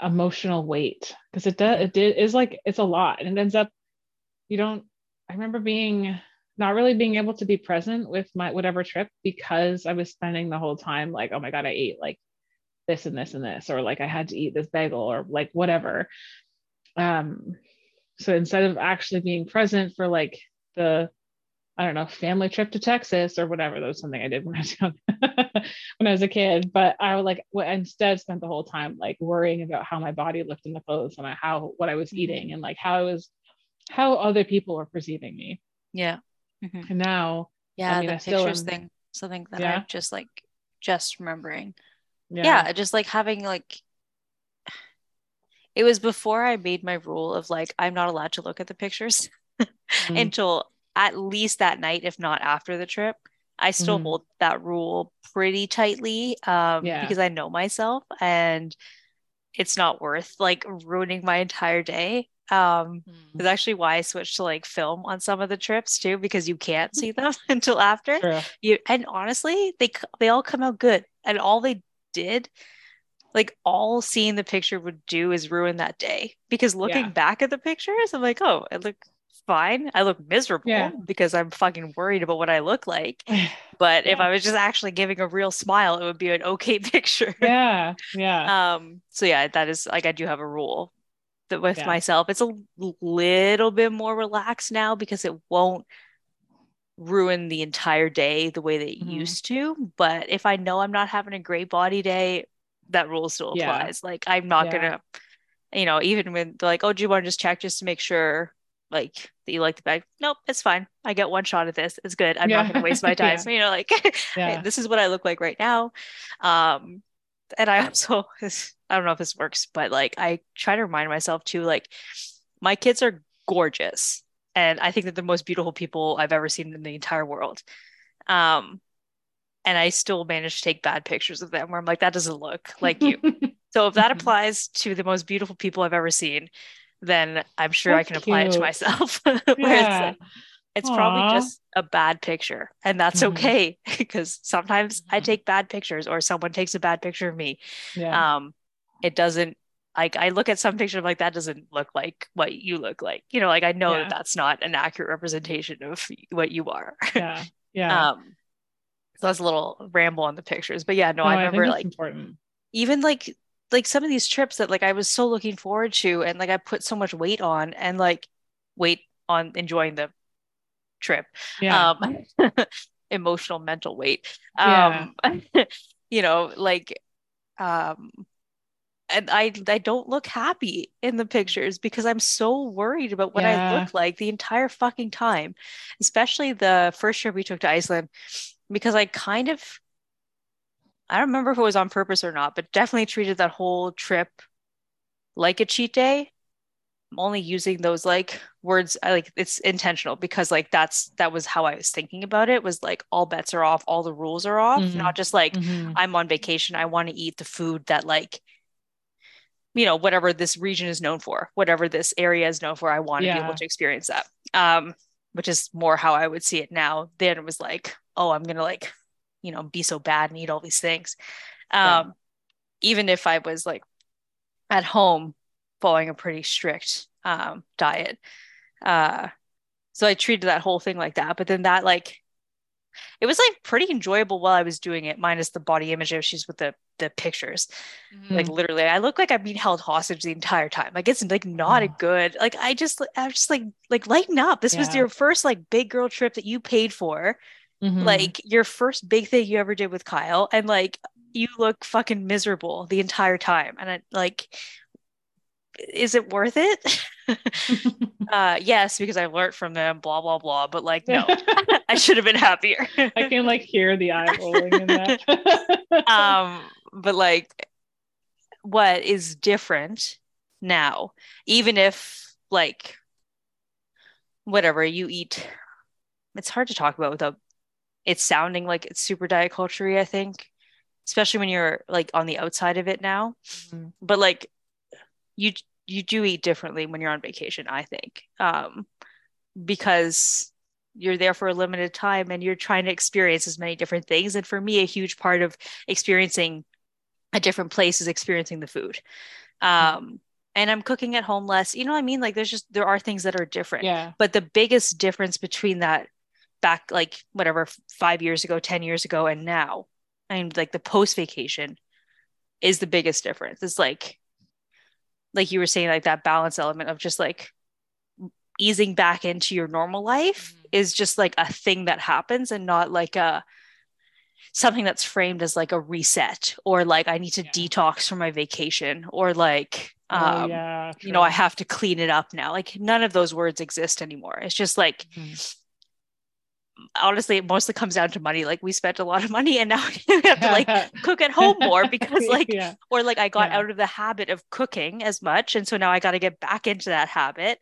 emotional weight. Cause it does, it is like, it's a lot, and it ends up, I remember not really being able to be present with my, whatever trip, because I was spending the whole time like, oh my God, I ate like this and this and this, or like I had to eat this bagel or like whatever. So instead of actually being present for like the, I don't know, family trip to Texas or whatever, that was something I did when I was young, when I was a kid, but I would like, instead spent the whole time, like worrying about how my body looked in the clothes and how, what I was eating and like how other people were perceiving me. Yeah. Mm-hmm. And now, yeah, I mean, the pictures thing, something that I'm just remembering. Yeah. Just like having like, it was before I made my rule of like, I'm not allowed to look at the pictures mm-hmm. until at least that night, if not after the trip. I still mm-hmm. hold that rule pretty tightly because I know myself, and it's not worth like ruining my entire day. It's actually why I switched to like film on some of the trips too, because you can't see them until after. True. And honestly, they all come out good, and all they did, like all seeing the picture would do is ruin that day, because looking back at the pictures, I'm like, oh, I look fine. I look miserable because I'm fucking worried about what I look like. But if I was just actually giving a real smile, it would be an okay picture. Yeah. Yeah. So yeah, that is like, I do have a rule that with myself. It's a little bit more relaxed now, because it won't ruin the entire day the way that it used to. But if I know I'm not having a great body day, that rule still applies. Like I'm not gonna, even when they're like, oh, do you want to just check just to make sure like that you like the bag? Nope, it's fine. I get one shot of this. It's good. I'm not gonna waste my time. So, this is what I look like right now. And I also, I don't know if this works, but like I try to remind myself too, like my kids are gorgeous, and I think they're the most beautiful people I've ever seen in the entire world. And I still manage to take bad pictures of them where I'm like, that doesn't look like you. So if that applies to the most beautiful people I've ever seen, then I'm sure that's I can apply it to myself. Where it's probably just a bad picture, and that's okay, because sometimes I take bad pictures, or someone takes a bad picture of me. Yeah. It doesn't, like I look at some picture of like, that doesn't look like what you look like, like I know that that's not an accurate representation of what you are. Yeah. Yeah. So that's a little ramble on the pictures, but I remember like important. Even like some of these trips that like I was so looking forward to, and like I put so much weight on, and like weight on enjoying the trip, emotional, mental weight, and I don't look happy in the pictures because I'm so worried about what I look like the entire fucking time, especially the first trip we took to Iceland. Because I kind of, I don't remember if it was on purpose or not, but definitely treated that whole trip like a cheat day. I'm only using those like words, like it's intentional, because like that was how I was thinking about it, was like all bets are off, all the rules are off, not just like I'm on vacation, I want to eat the food that like, whatever this region is known for, whatever this area is known for, I want to be able to experience that, which is more how I would see it now. Then it was like, oh, I'm going to like, be so bad and eat all these things. Even if I was like at home following a pretty strict diet. So I treated that whole thing like that. But then that like, it was like pretty enjoyable while I was doing it, minus the body image issues with the pictures. Mm-hmm. Like literally, I look like I'm being held hostage the entire time. Like it's like not a good, like I was just like lighten up. This was your first like big girl trip that you paid for. Mm-hmm. Like your first big thing you ever did with Kyle, and like you look fucking miserable the entire time, and I like, is it worth it? Yes, because I've learned from them, blah blah blah, but like no, I should have been happier. I can like hear the eye rolling in that. But like what is different now, even if like whatever you eat, it's hard to talk about without it sounding like it's super diet culture-y, I think, especially when you're like on the outside of it now, but like you you do eat differently when you're on vacation, I think, because you're there for a limited time and you're trying to experience as many different things. And for me, a huge part of experiencing a different place is experiencing the food. And I'm cooking at home less, you know what I mean? Like there are things that are different, yeah. But the biggest difference between that back, like whatever, 5 years ago, 10 years ago, and now, I mean, like the post-vacation is the biggest difference. It's like you were saying, like that balance element of just like easing back into your normal life is just like a thing that happens and not like something that's framed as like a reset or like I need to detox from my vacation or like, you know, I have to clean it up now. Like none of those words exist anymore. It's just like, honestly, it mostly comes down to money. Like we spent a lot of money and now we have to like cook at home more because like, or like I got out of the habit of cooking as much. And so now I got to get back into that habit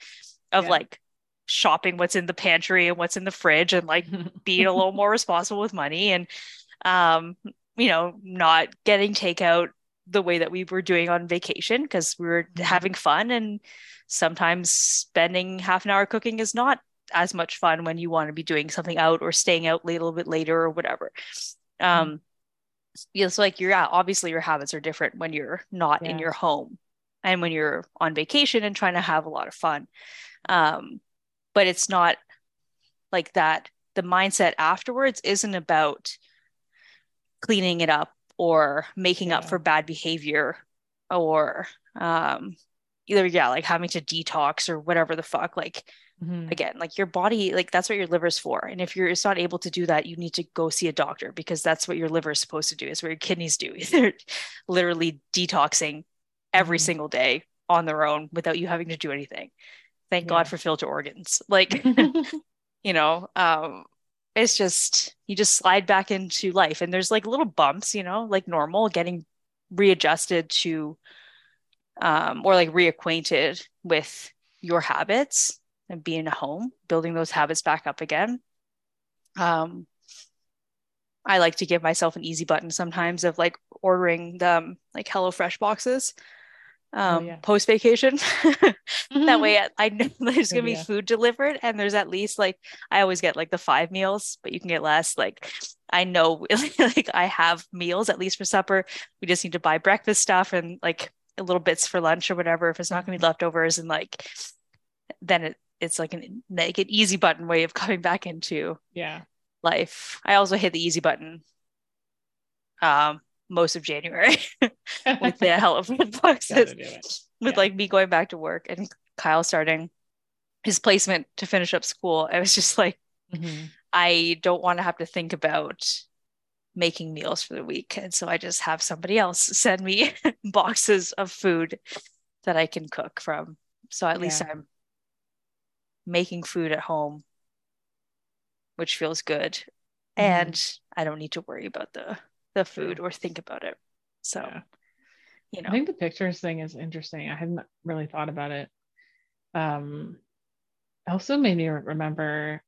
of like shopping what's in the pantry and what's in the fridge and like being a little more responsible with money and, you know, not getting takeout the way that we were doing on vacation because we were having fun. And sometimes spending half an hour cooking is not as much fun when you want to be doing something out or staying out a little bit later or whatever. You know, so like obviously your habits are different when you're not in your home and when you're on vacation and trying to have a lot of fun. But it's not like that. The mindset afterwards isn't about cleaning it up or making up for bad behavior or, like having to detox or whatever the fuck, like, again, like your body, like that's what your liver's for. And if it's not able to do that, you need to go see a doctor because that's what your liver is supposed to do. It's what your kidneys do. They're literally detoxing every single day on their own without you having to do anything. Thank God for filter organs. Like, you know, it's just, you just slide back into life and there's like little bumps, you know, like normal, getting readjusted to, or like reacquainted with your habits and being at home, building those habits back up again. I like to give myself an easy button sometimes of like ordering them like HelloFresh boxes. Post vacation. That way I know there's going to be food delivered and there's at least like, I always get like the 5 meals, but you can get less. Like I know like I have meals at least for supper. We just need to buy breakfast stuff and like little bits for lunch or whatever, if it's not going to be leftovers. And like, then it's like an easy button way of coming back into life. I also hit the easy button. Most of January with the HelloFresh boxes with like me going back to work and Kyle starting his placement to finish up school. I was just like, I don't want to have to think about making meals for the week. And so I just have somebody else send me boxes of food that I can cook from. So at least I'm making food at home, which feels good. And I don't need to worry about the food or think about it. So, you know, I think the pictures thing is interesting. I hadn't really thought about it. Also made me remember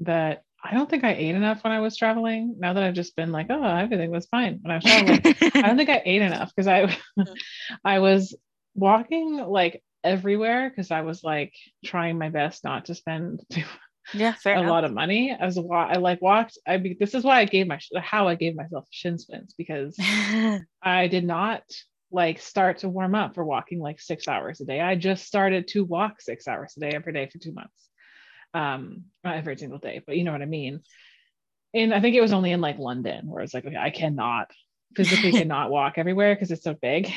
that I don't think I ate enough when I was traveling. Now that I've just been like, oh, everything was fine when I was traveling. I don't think I ate enough because I was walking like everywhere because I was like trying my best not to spend lot of money. This is why I gave gave myself shin splints, because I did not like start to warm up for walking like 6 hours a day. I just started to walk 6 hours a day every day for 2 months. Not every single day, but you know what I mean. And I think it was only in like London where it's like, okay, I physically cannot walk everywhere because it's so big.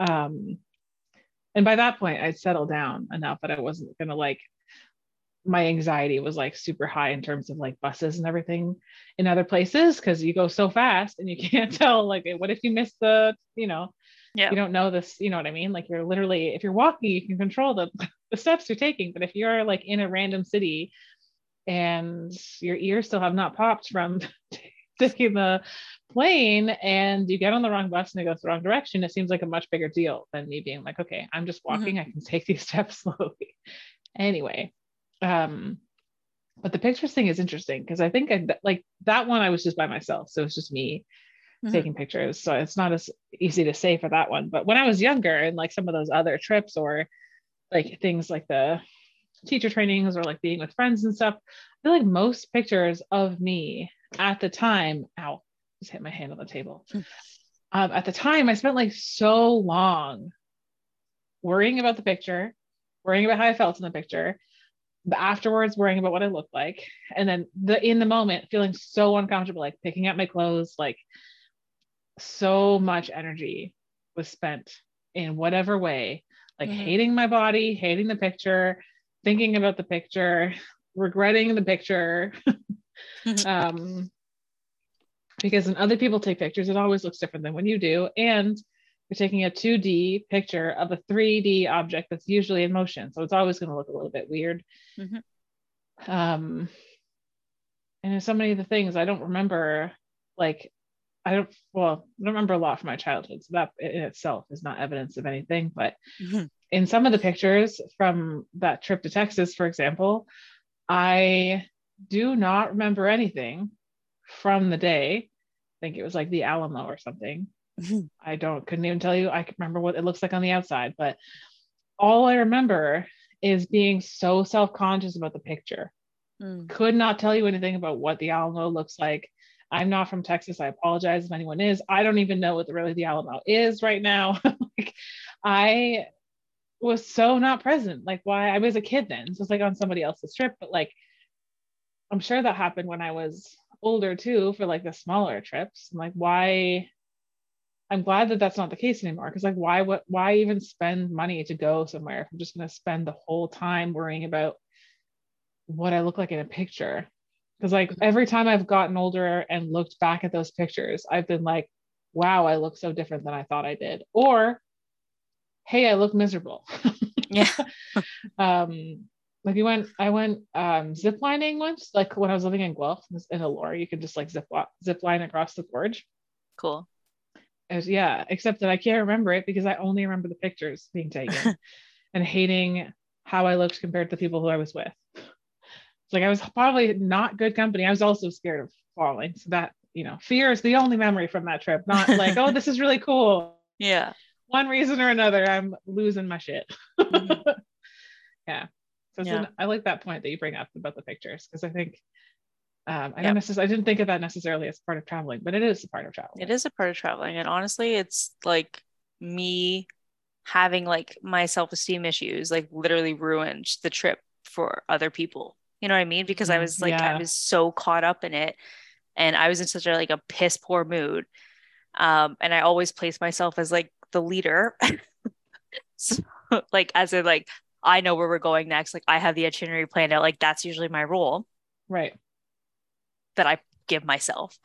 And by that point I settled down enough that I wasn't gonna like, my anxiety was like super high in terms of like buses and everything in other places, because you go so fast and you can't tell, like, what if you miss the, you know, you don't know this, you know what I mean? Like you're literally, if you're walking, you can control the steps you're taking. But if you're like in a random city and your ears still have not popped from taking the plane and you get on the wrong bus and it goes the wrong direction, it seems like a much bigger deal than me being like, okay, I'm just walking. I can take these steps slowly. Anyway. But the pictures thing is interesting because I think that was just by myself. So it's just me taking pictures. So it's not as easy to say for that one. But when I was younger and like some of those other trips or like things like the teacher trainings or like being with friends and stuff, I feel like most pictures of me at the time, ow, just hit my hand on the table. At the time, I spent like so long worrying about the picture, worrying about how I felt in the picture, but afterwards worrying about what I looked like. And then in the moment feeling so uncomfortable, like picking up my clothes, like so much energy was spent in whatever way, like hating my body, hating the picture, thinking about the picture, regretting the picture. Because when other people take pictures, it always looks different than when you do. And you're taking a 2D picture of a 3D object that's usually in motion. So it's always going to look a little bit weird. And there's so many of the things I don't remember, like, I don't remember a lot from my childhood. So that in itself is not evidence of anything, but in some of the pictures from that trip to Texas, for example, I do not remember anything from the day. I think it was like the Alamo or something. Couldn't even tell you. I can remember what it looks like on the outside, but all I remember is being so self-conscious about the picture. Could not tell you anything about what the Alamo looks like. I'm not from Texas. I apologize if anyone is. I don't even know what really the Alamo is right now. Like, I was so not present. Like, why? I was a kid then, so it's like on somebody else's trip. But like, I'm sure that happened when I was older too, for like the smaller trips. I'm like, why? I'm glad that that's not the case anymore. Because like, why even spend money to go somewhere if I'm just going to spend the whole time worrying about what I look like in a picture? Because like every time I've gotten older and looked back at those pictures, I've been like, wow, I look so different than I thought I did. Or, hey, I look miserable. Like I went ziplining once, like when I was living in Guelph in Elora, you could just like zipline across the gorge. Cool. Except that I can't remember it because I only remember the pictures being taken and hating how I looked compared to the people who I was with. Like I was probably not good company. I was also scared of falling. So that, you know, fear is the only memory from that trip. Not like, oh, this is really cool. Yeah. One reason or another, I'm losing my shit. I like that point that you bring up about the pictures. Because I think, I didn't think of that necessarily as part of traveling, but it is a part of traveling. It is a part of traveling. And honestly, it's like me having like my self-esteem issues, like literally ruined the trip for other people. You know what I mean? Because I was like, I was so caught up in it and I was in such a, like a piss poor mood. And I always place myself as like the leader. So, like, as in like, I know where we're going next. Like I have the itinerary planned out. Like that's usually my role. Right. That I give myself.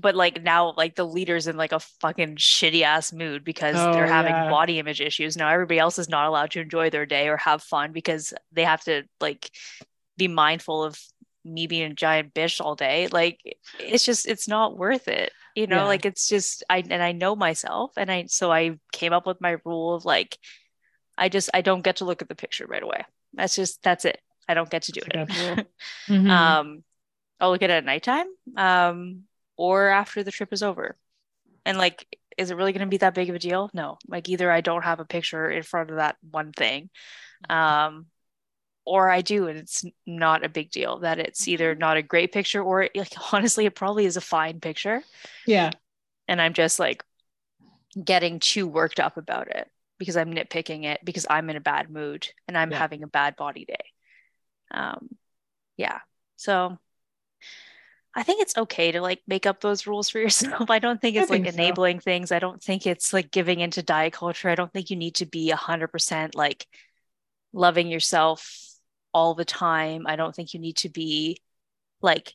But like now, like the leader's in like a fucking shitty ass mood because they're having body image issues. Now everybody else is not allowed to enjoy their day or have fun because they have to like be mindful of me being a giant bitch all day. Like it's just, it's not worth it. You know, like it's just, I know myself. And so I came up with my rule of like, I don't get to look at the picture right away. That's it. I don't get to do it. I'll look at it at nighttime. Or after the trip is over. And like, is it really going to be that big of a deal? No, like either I don't have a picture in front of that one thing, or I do, and it's not a big deal that it's either not a great picture or like, honestly, it probably is a fine picture. Yeah. And I'm just like getting too worked up about it because I'm nitpicking it because I'm in a bad mood and I'm having a bad body day. So I think it's okay to like make up those rules for yourself. I don't think it's like enabling things. I don't think it's like giving into diet culture. I don't think you need to be 100% like loving yourself all the time. I don't think you need to be like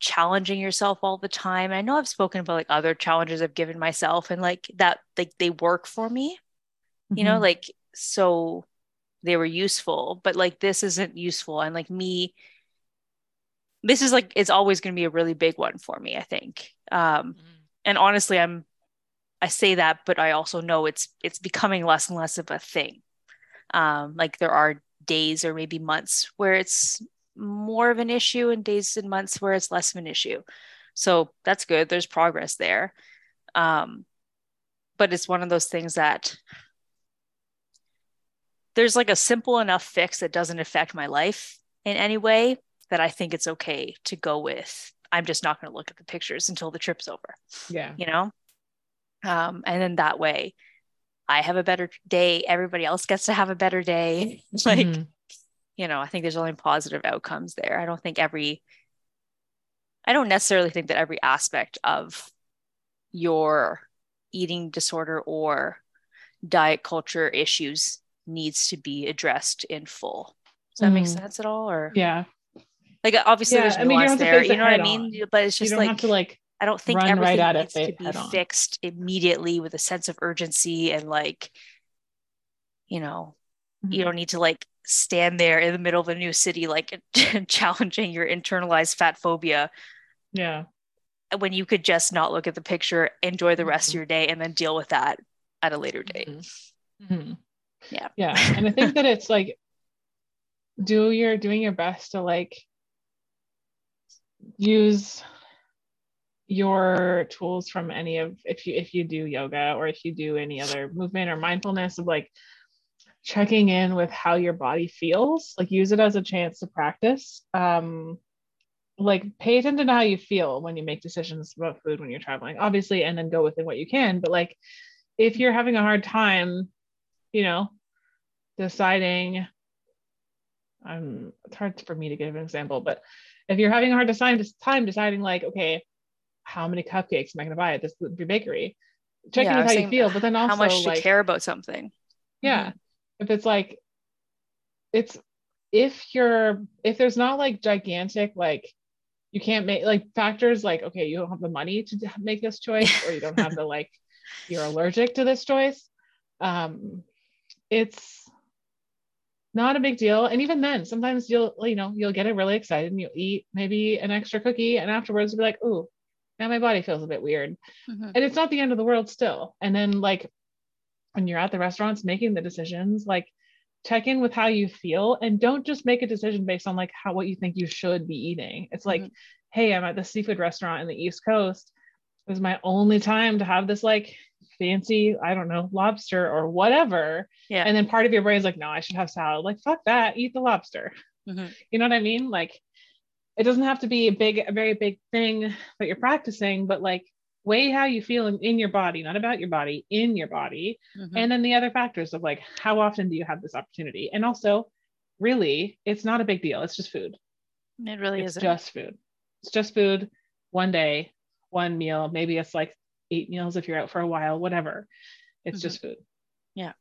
challenging yourself all the time. I know I've spoken about like other challenges I've given myself and like that, like they work for me, you know, like, so they were useful, but like, this isn't useful. And like this is like, it's always going to be a really big one for me, I think. And honestly, I say that, but I also know it's becoming less and less of a thing. Like there are days or maybe months where it's more of an issue and days and months where it's less of an issue. So that's good. There's progress there. But it's one of those things that there's like a simple enough fix that doesn't affect my life in any way that I think it's okay to go with. I'm just not going to look at the pictures until the trip's over. Yeah. You know? And then that way I have a better day. Everybody else gets to have a better day. Like, mm-hmm. you know, I think there's only positive outcomes there. I don't think I don't necessarily think that every aspect of your eating disorder or diet culture issues needs to be addressed in full. Does that make sense at all? Or yeah. Like obviously there's nuance there, you know what I mean? But it's just like I don't think everything needs to be fixed immediately with a sense of urgency and like, you know, you don't need to like stand there in the middle of a new city, like challenging your internalized fat phobia. Yeah. When you could just not look at the picture, enjoy the rest of your day, and then deal with that at a later date. Mm-hmm. Yeah. Yeah. And I think that it's like, doing your best to like use your tools from any of, if you do yoga or if you do any other movement or mindfulness, of like checking in with how your body feels, like use it as a chance to practice. Like pay attention to how you feel when you make decisions about food, when you're traveling, obviously, and then go within what you can. But like, if you're having a hard time, you know, deciding, it's hard for me to give an example, but if you're having a hard time deciding like, okay, how many cupcakes am I going to buy at this bakery? Checking with how you feel, but then also how much you care about something. Yeah. Mm-hmm. If it's like, if there's not like gigantic, like you can't make like factors, like, okay, you don't have the money to make this choice, or you don't have the, like, you're allergic to this choice. It's not a big deal. And even then, sometimes you'll get it really excited and you'll eat maybe an extra cookie, and afterwards you'll be like, ooh, now my body feels a bit weird. Mm-hmm. And it's not the end of the world still. And then like when you're at the restaurants making the decisions, like check in with how you feel, and don't just make a decision based on like what you think you should be eating. It's like, hey, I'm at the seafood restaurant in the East Coast. It was my only time to have this like fancy, I don't know, lobster or whatever. Yeah. And then part of your brain is like, no, I should have salad. Like, fuck that, eat the lobster. Mm-hmm. You know what I mean? Like, it doesn't have to be a very big thing that you're practicing, but like weigh how you feel in your body, not about your body, in your body. Mm-hmm. And then the other factors of like, how often do you have this opportunity? And also really, it's not a big deal. It's just food. It really isn't. Just food. It's just food. One day, one meal. Maybe it's like 8 meals if you're out for a while, whatever. It's just food. Yeah.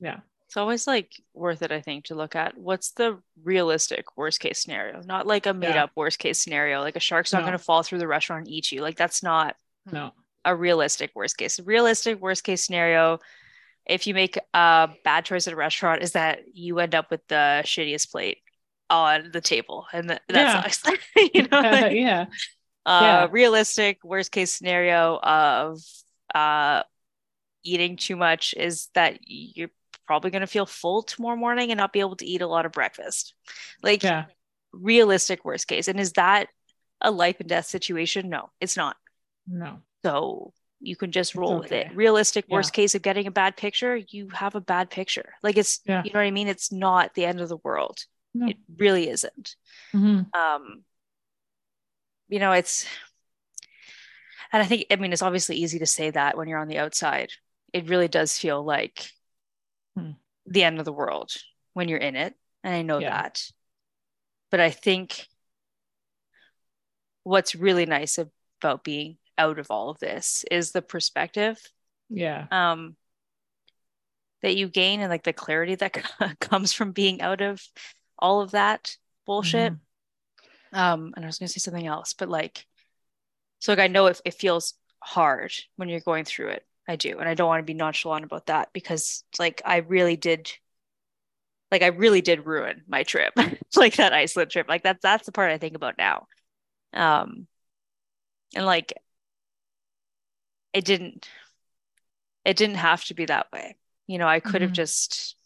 Yeah. It's always like worth it, I think, to look at what's the realistic worst case scenario, not like a made up worst case scenario. Like a shark's not going to fall through the restaurant and eat you. Like that's not a realistic worst case. Realistic worst case scenario, if you make a bad choice at a restaurant, is that you end up with the shittiest plate on the table. And that sucks. You know? Like, yeah. Realistic worst case scenario of eating too much is that you're probably going to feel full tomorrow morning and not be able to eat a lot of breakfast. Like realistic worst case. And is that a life and death situation? No, it's not. No. So you can just roll with it. Realistic worst case of getting a bad picture, you have a bad picture. Like it's, you know what I mean? It's not the end of the world. No. It really isn't. Mm-hmm. You know, I mean, it's obviously easy to say that when you're on the outside. It really does feel like the end of the world when you're in it. And I know that, but I think what's really nice about being out of all of this is the perspective that you gain, and like the clarity that comes from being out of all of that bullshit. Mm-hmm. And I was going to say something else, but like, so like, I know it feels hard when you're going through it. I do. And I don't want to be nonchalant about that, because like, I really did ruin my trip, like that Iceland trip. Like that's the part I think about now. And like, it didn't have to be that way. You know, I could have just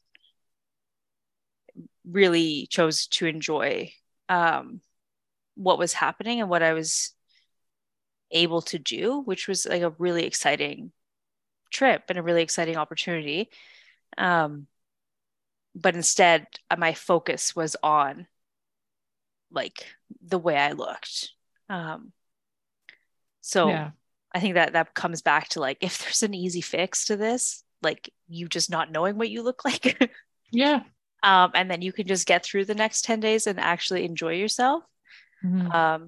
really chose to enjoy what was happening and what I was able to do, which was like a really exciting trip and a really exciting opportunity. But instead my focus was on like the way I looked. So I think that comes back to like, if there's an easy fix to this, like you just not knowing what you look like. Yeah. And then you can just get through the next 10 days and actually enjoy yourself. Mm-hmm.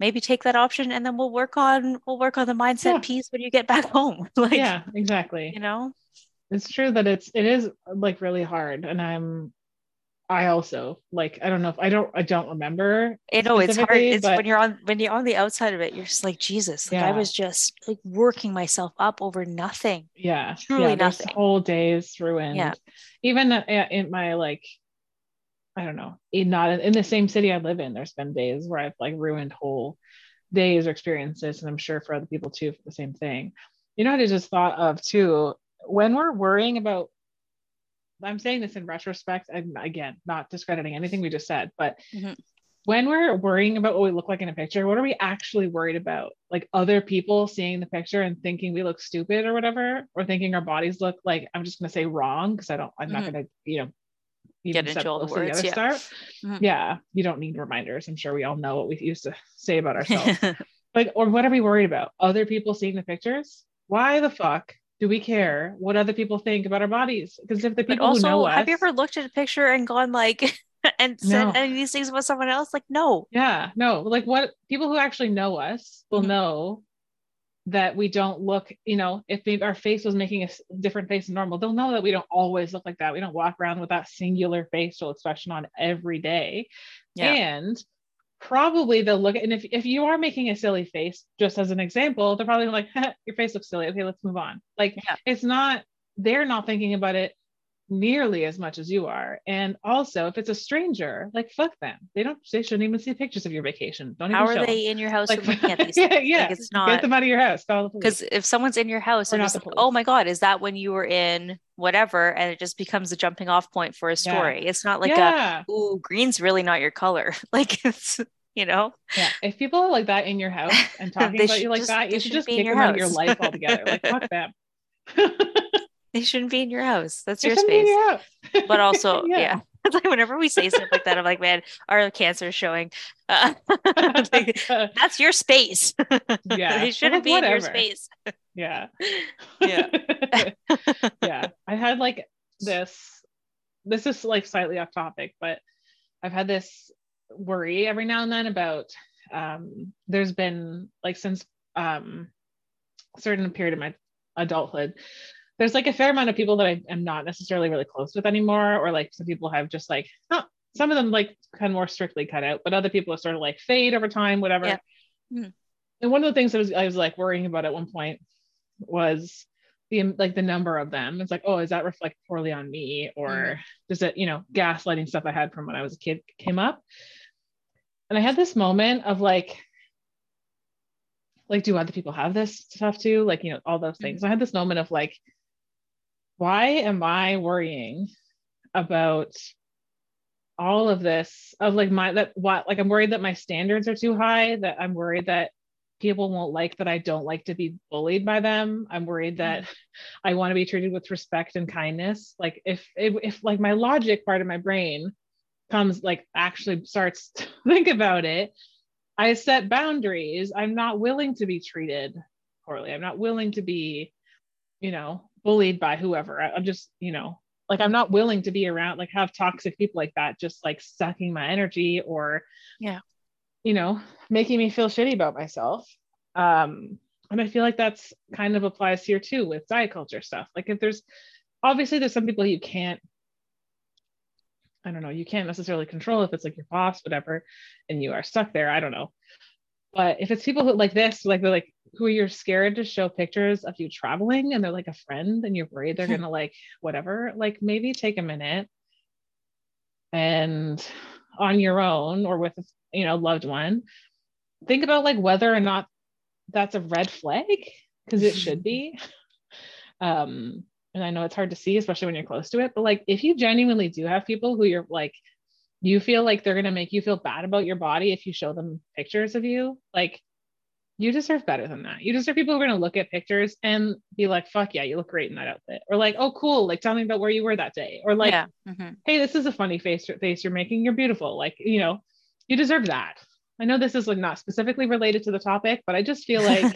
Maybe take that option, and then we'll work on the mindset piece when you get back home. Like, yeah, exactly. You know, it's true that it is like really hard. And I don't remember. You know, it's hard. It's when you're on the outside of it, you're just like, Jesus, like I was just like working myself up over nothing. Yeah. Truly nothing. Whole days ruined. Yeah. Even in my, like, I don't know, not in the same city I live in, there's been days where I've like ruined whole days or experiences. And I'm sure for other people too, for the same thing. You know what I just thought of too, when we're worrying about, I'm saying this in retrospect, and again, not discrediting anything we just said, but mm-hmm. when we're worrying about what we look like in a picture, what are we actually worried about? Like other people seeing the picture and thinking we look stupid or whatever, or thinking our bodies look like, I'm just going to say wrong. Cause I'm mm-hmm. not going to, you know, even get into all the words. Mm-hmm. Yeah. You don't need reminders. I'm sure we all know what we used to say about ourselves, like, or what are we worried about? Other people seeing the pictures? Why the fuck do we care what other people think about our bodies? Because if the people also, who know us, have you ever looked at a picture and gone like, and said any of these things about someone else? Like, no. Yeah, no. Like what people who actually know us will mm-hmm. know that we don't look, you know, if our face was making a different face than normal, they'll know that we don't always look like that. We don't walk around with that singular facial expression on every day. Yeah. And probably they'll look at, and if you are making a silly face, just as an example, they're probably like, your face looks silly. Okay, let's move on. Like it's not, they're not thinking about it nearly as much as you are. And also if it's a stranger, like fuck them. They shouldn't even see pictures of your vacation. Don't even show them. How are they in your house like, looking at these things? Yeah. Like, it's not, get them out of your house. Because if someone's in your house, and like, oh my God, is that when you were in whatever? And it just becomes a jumping off point for a story. Yeah. It's not like a, ooh, green's really not your color. Like it's, you know? Yeah. If people are like that in your house and talking about you like just, that, you should just kick them out of your life altogether. Like fuck them. They shouldn't be in your house. That's your space. But also, it's like whenever we say stuff like that, I'm like, man, our cancer is showing. Like, that's your space. Yeah. They shouldn't be in your space. Yeah. Yeah. Yeah. I had like this is like slightly off topic, but I've had this worry every now and then about, there's been like since a certain period of my adulthood, there's like a fair amount of people that I am not necessarily really close with anymore, or like some people have just like, not some of them like kind of more strictly cut out, but other people are sort of like fade over time, whatever. Yeah. Mm-hmm. And one of the things I was like worrying about at one point was the number of them. It's like, oh, does that reflect poorly on me? Or mm-hmm. does it, you know, gaslighting stuff I had from when I was a kid came up. And I had this moment of like, do other people have this stuff too? Like, you know, all those things. Mm-hmm. I had this moment of like, why am I worrying about all of this of like I'm worried that my standards are too high, that I'm worried that people won't like that I don't like to be bullied by them. I'm worried that I want to be treated with respect and kindness. Like if like my logic part of my brain comes, like actually starts to think about it, I set boundaries. I'm not willing to be treated poorly. I'm not willing to be, you know, bullied by whoever. I'm just, you know, like, I'm not willing to be around, like have toxic people like that, just like sucking my energy or, you know, making me feel shitty about myself. And I feel like that's kind of applies here too with diet culture stuff. Like if there's some people you can't necessarily control, if it's like your boss, whatever, and you are stuck there. I don't know. But if it's people who like this, like they're like, who you're scared to show pictures of you traveling, and they're like a friend and you're worried they're going to like, whatever, like maybe take a minute and on your own or with, you know, loved one, think about like whether or not that's a red flag, because it should be. And I know it's hard to see, especially when you're close to it, but like, if you genuinely do have people who you're like Do you feel like they're going to make you feel bad about your body if you show them pictures of you? Like, you deserve better than that. You deserve people who are going to look at pictures and be like, fuck yeah, you look great in that outfit. Or like, oh, cool. Like, tell me about where you were that day. Or like, yeah. Mm-hmm. Hey, this is a funny face you're making. You're beautiful. Like, you know, you deserve that. I know this is like not specifically related to the topic, but I just feel like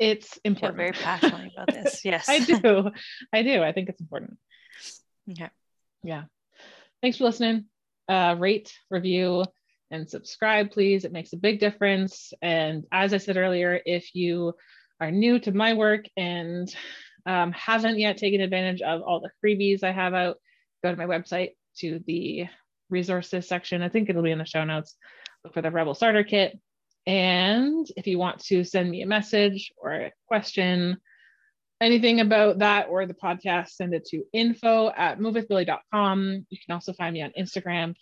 it's important. I feel very passionate about this. Yes. I do. I think it's important. Okay. Yeah. Thanks for listening. Rate, review, and subscribe, please. It makes a big difference. And as I said earlier, if you are new to my work and haven't yet taken advantage of all the freebies I have out, go to my website to the resources section. I think it'll be in the show notes. Look for the Rebel starter kit. And if you want to send me a message or a question, anything about that or the podcast, send it to info@movewithbillie.com. You can also find me on Instagram,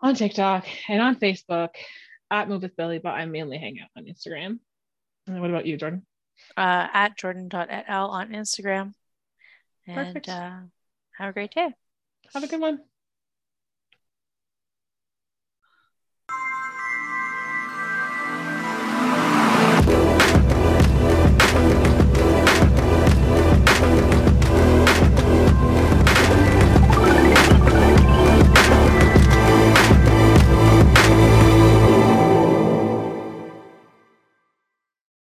on TikTok, and on Facebook at @movewithbillie, but I mainly hang out on Instagram. And what about you, Jordan? At jordan.etal on Instagram. And perfect. Have a great day. Have a good one.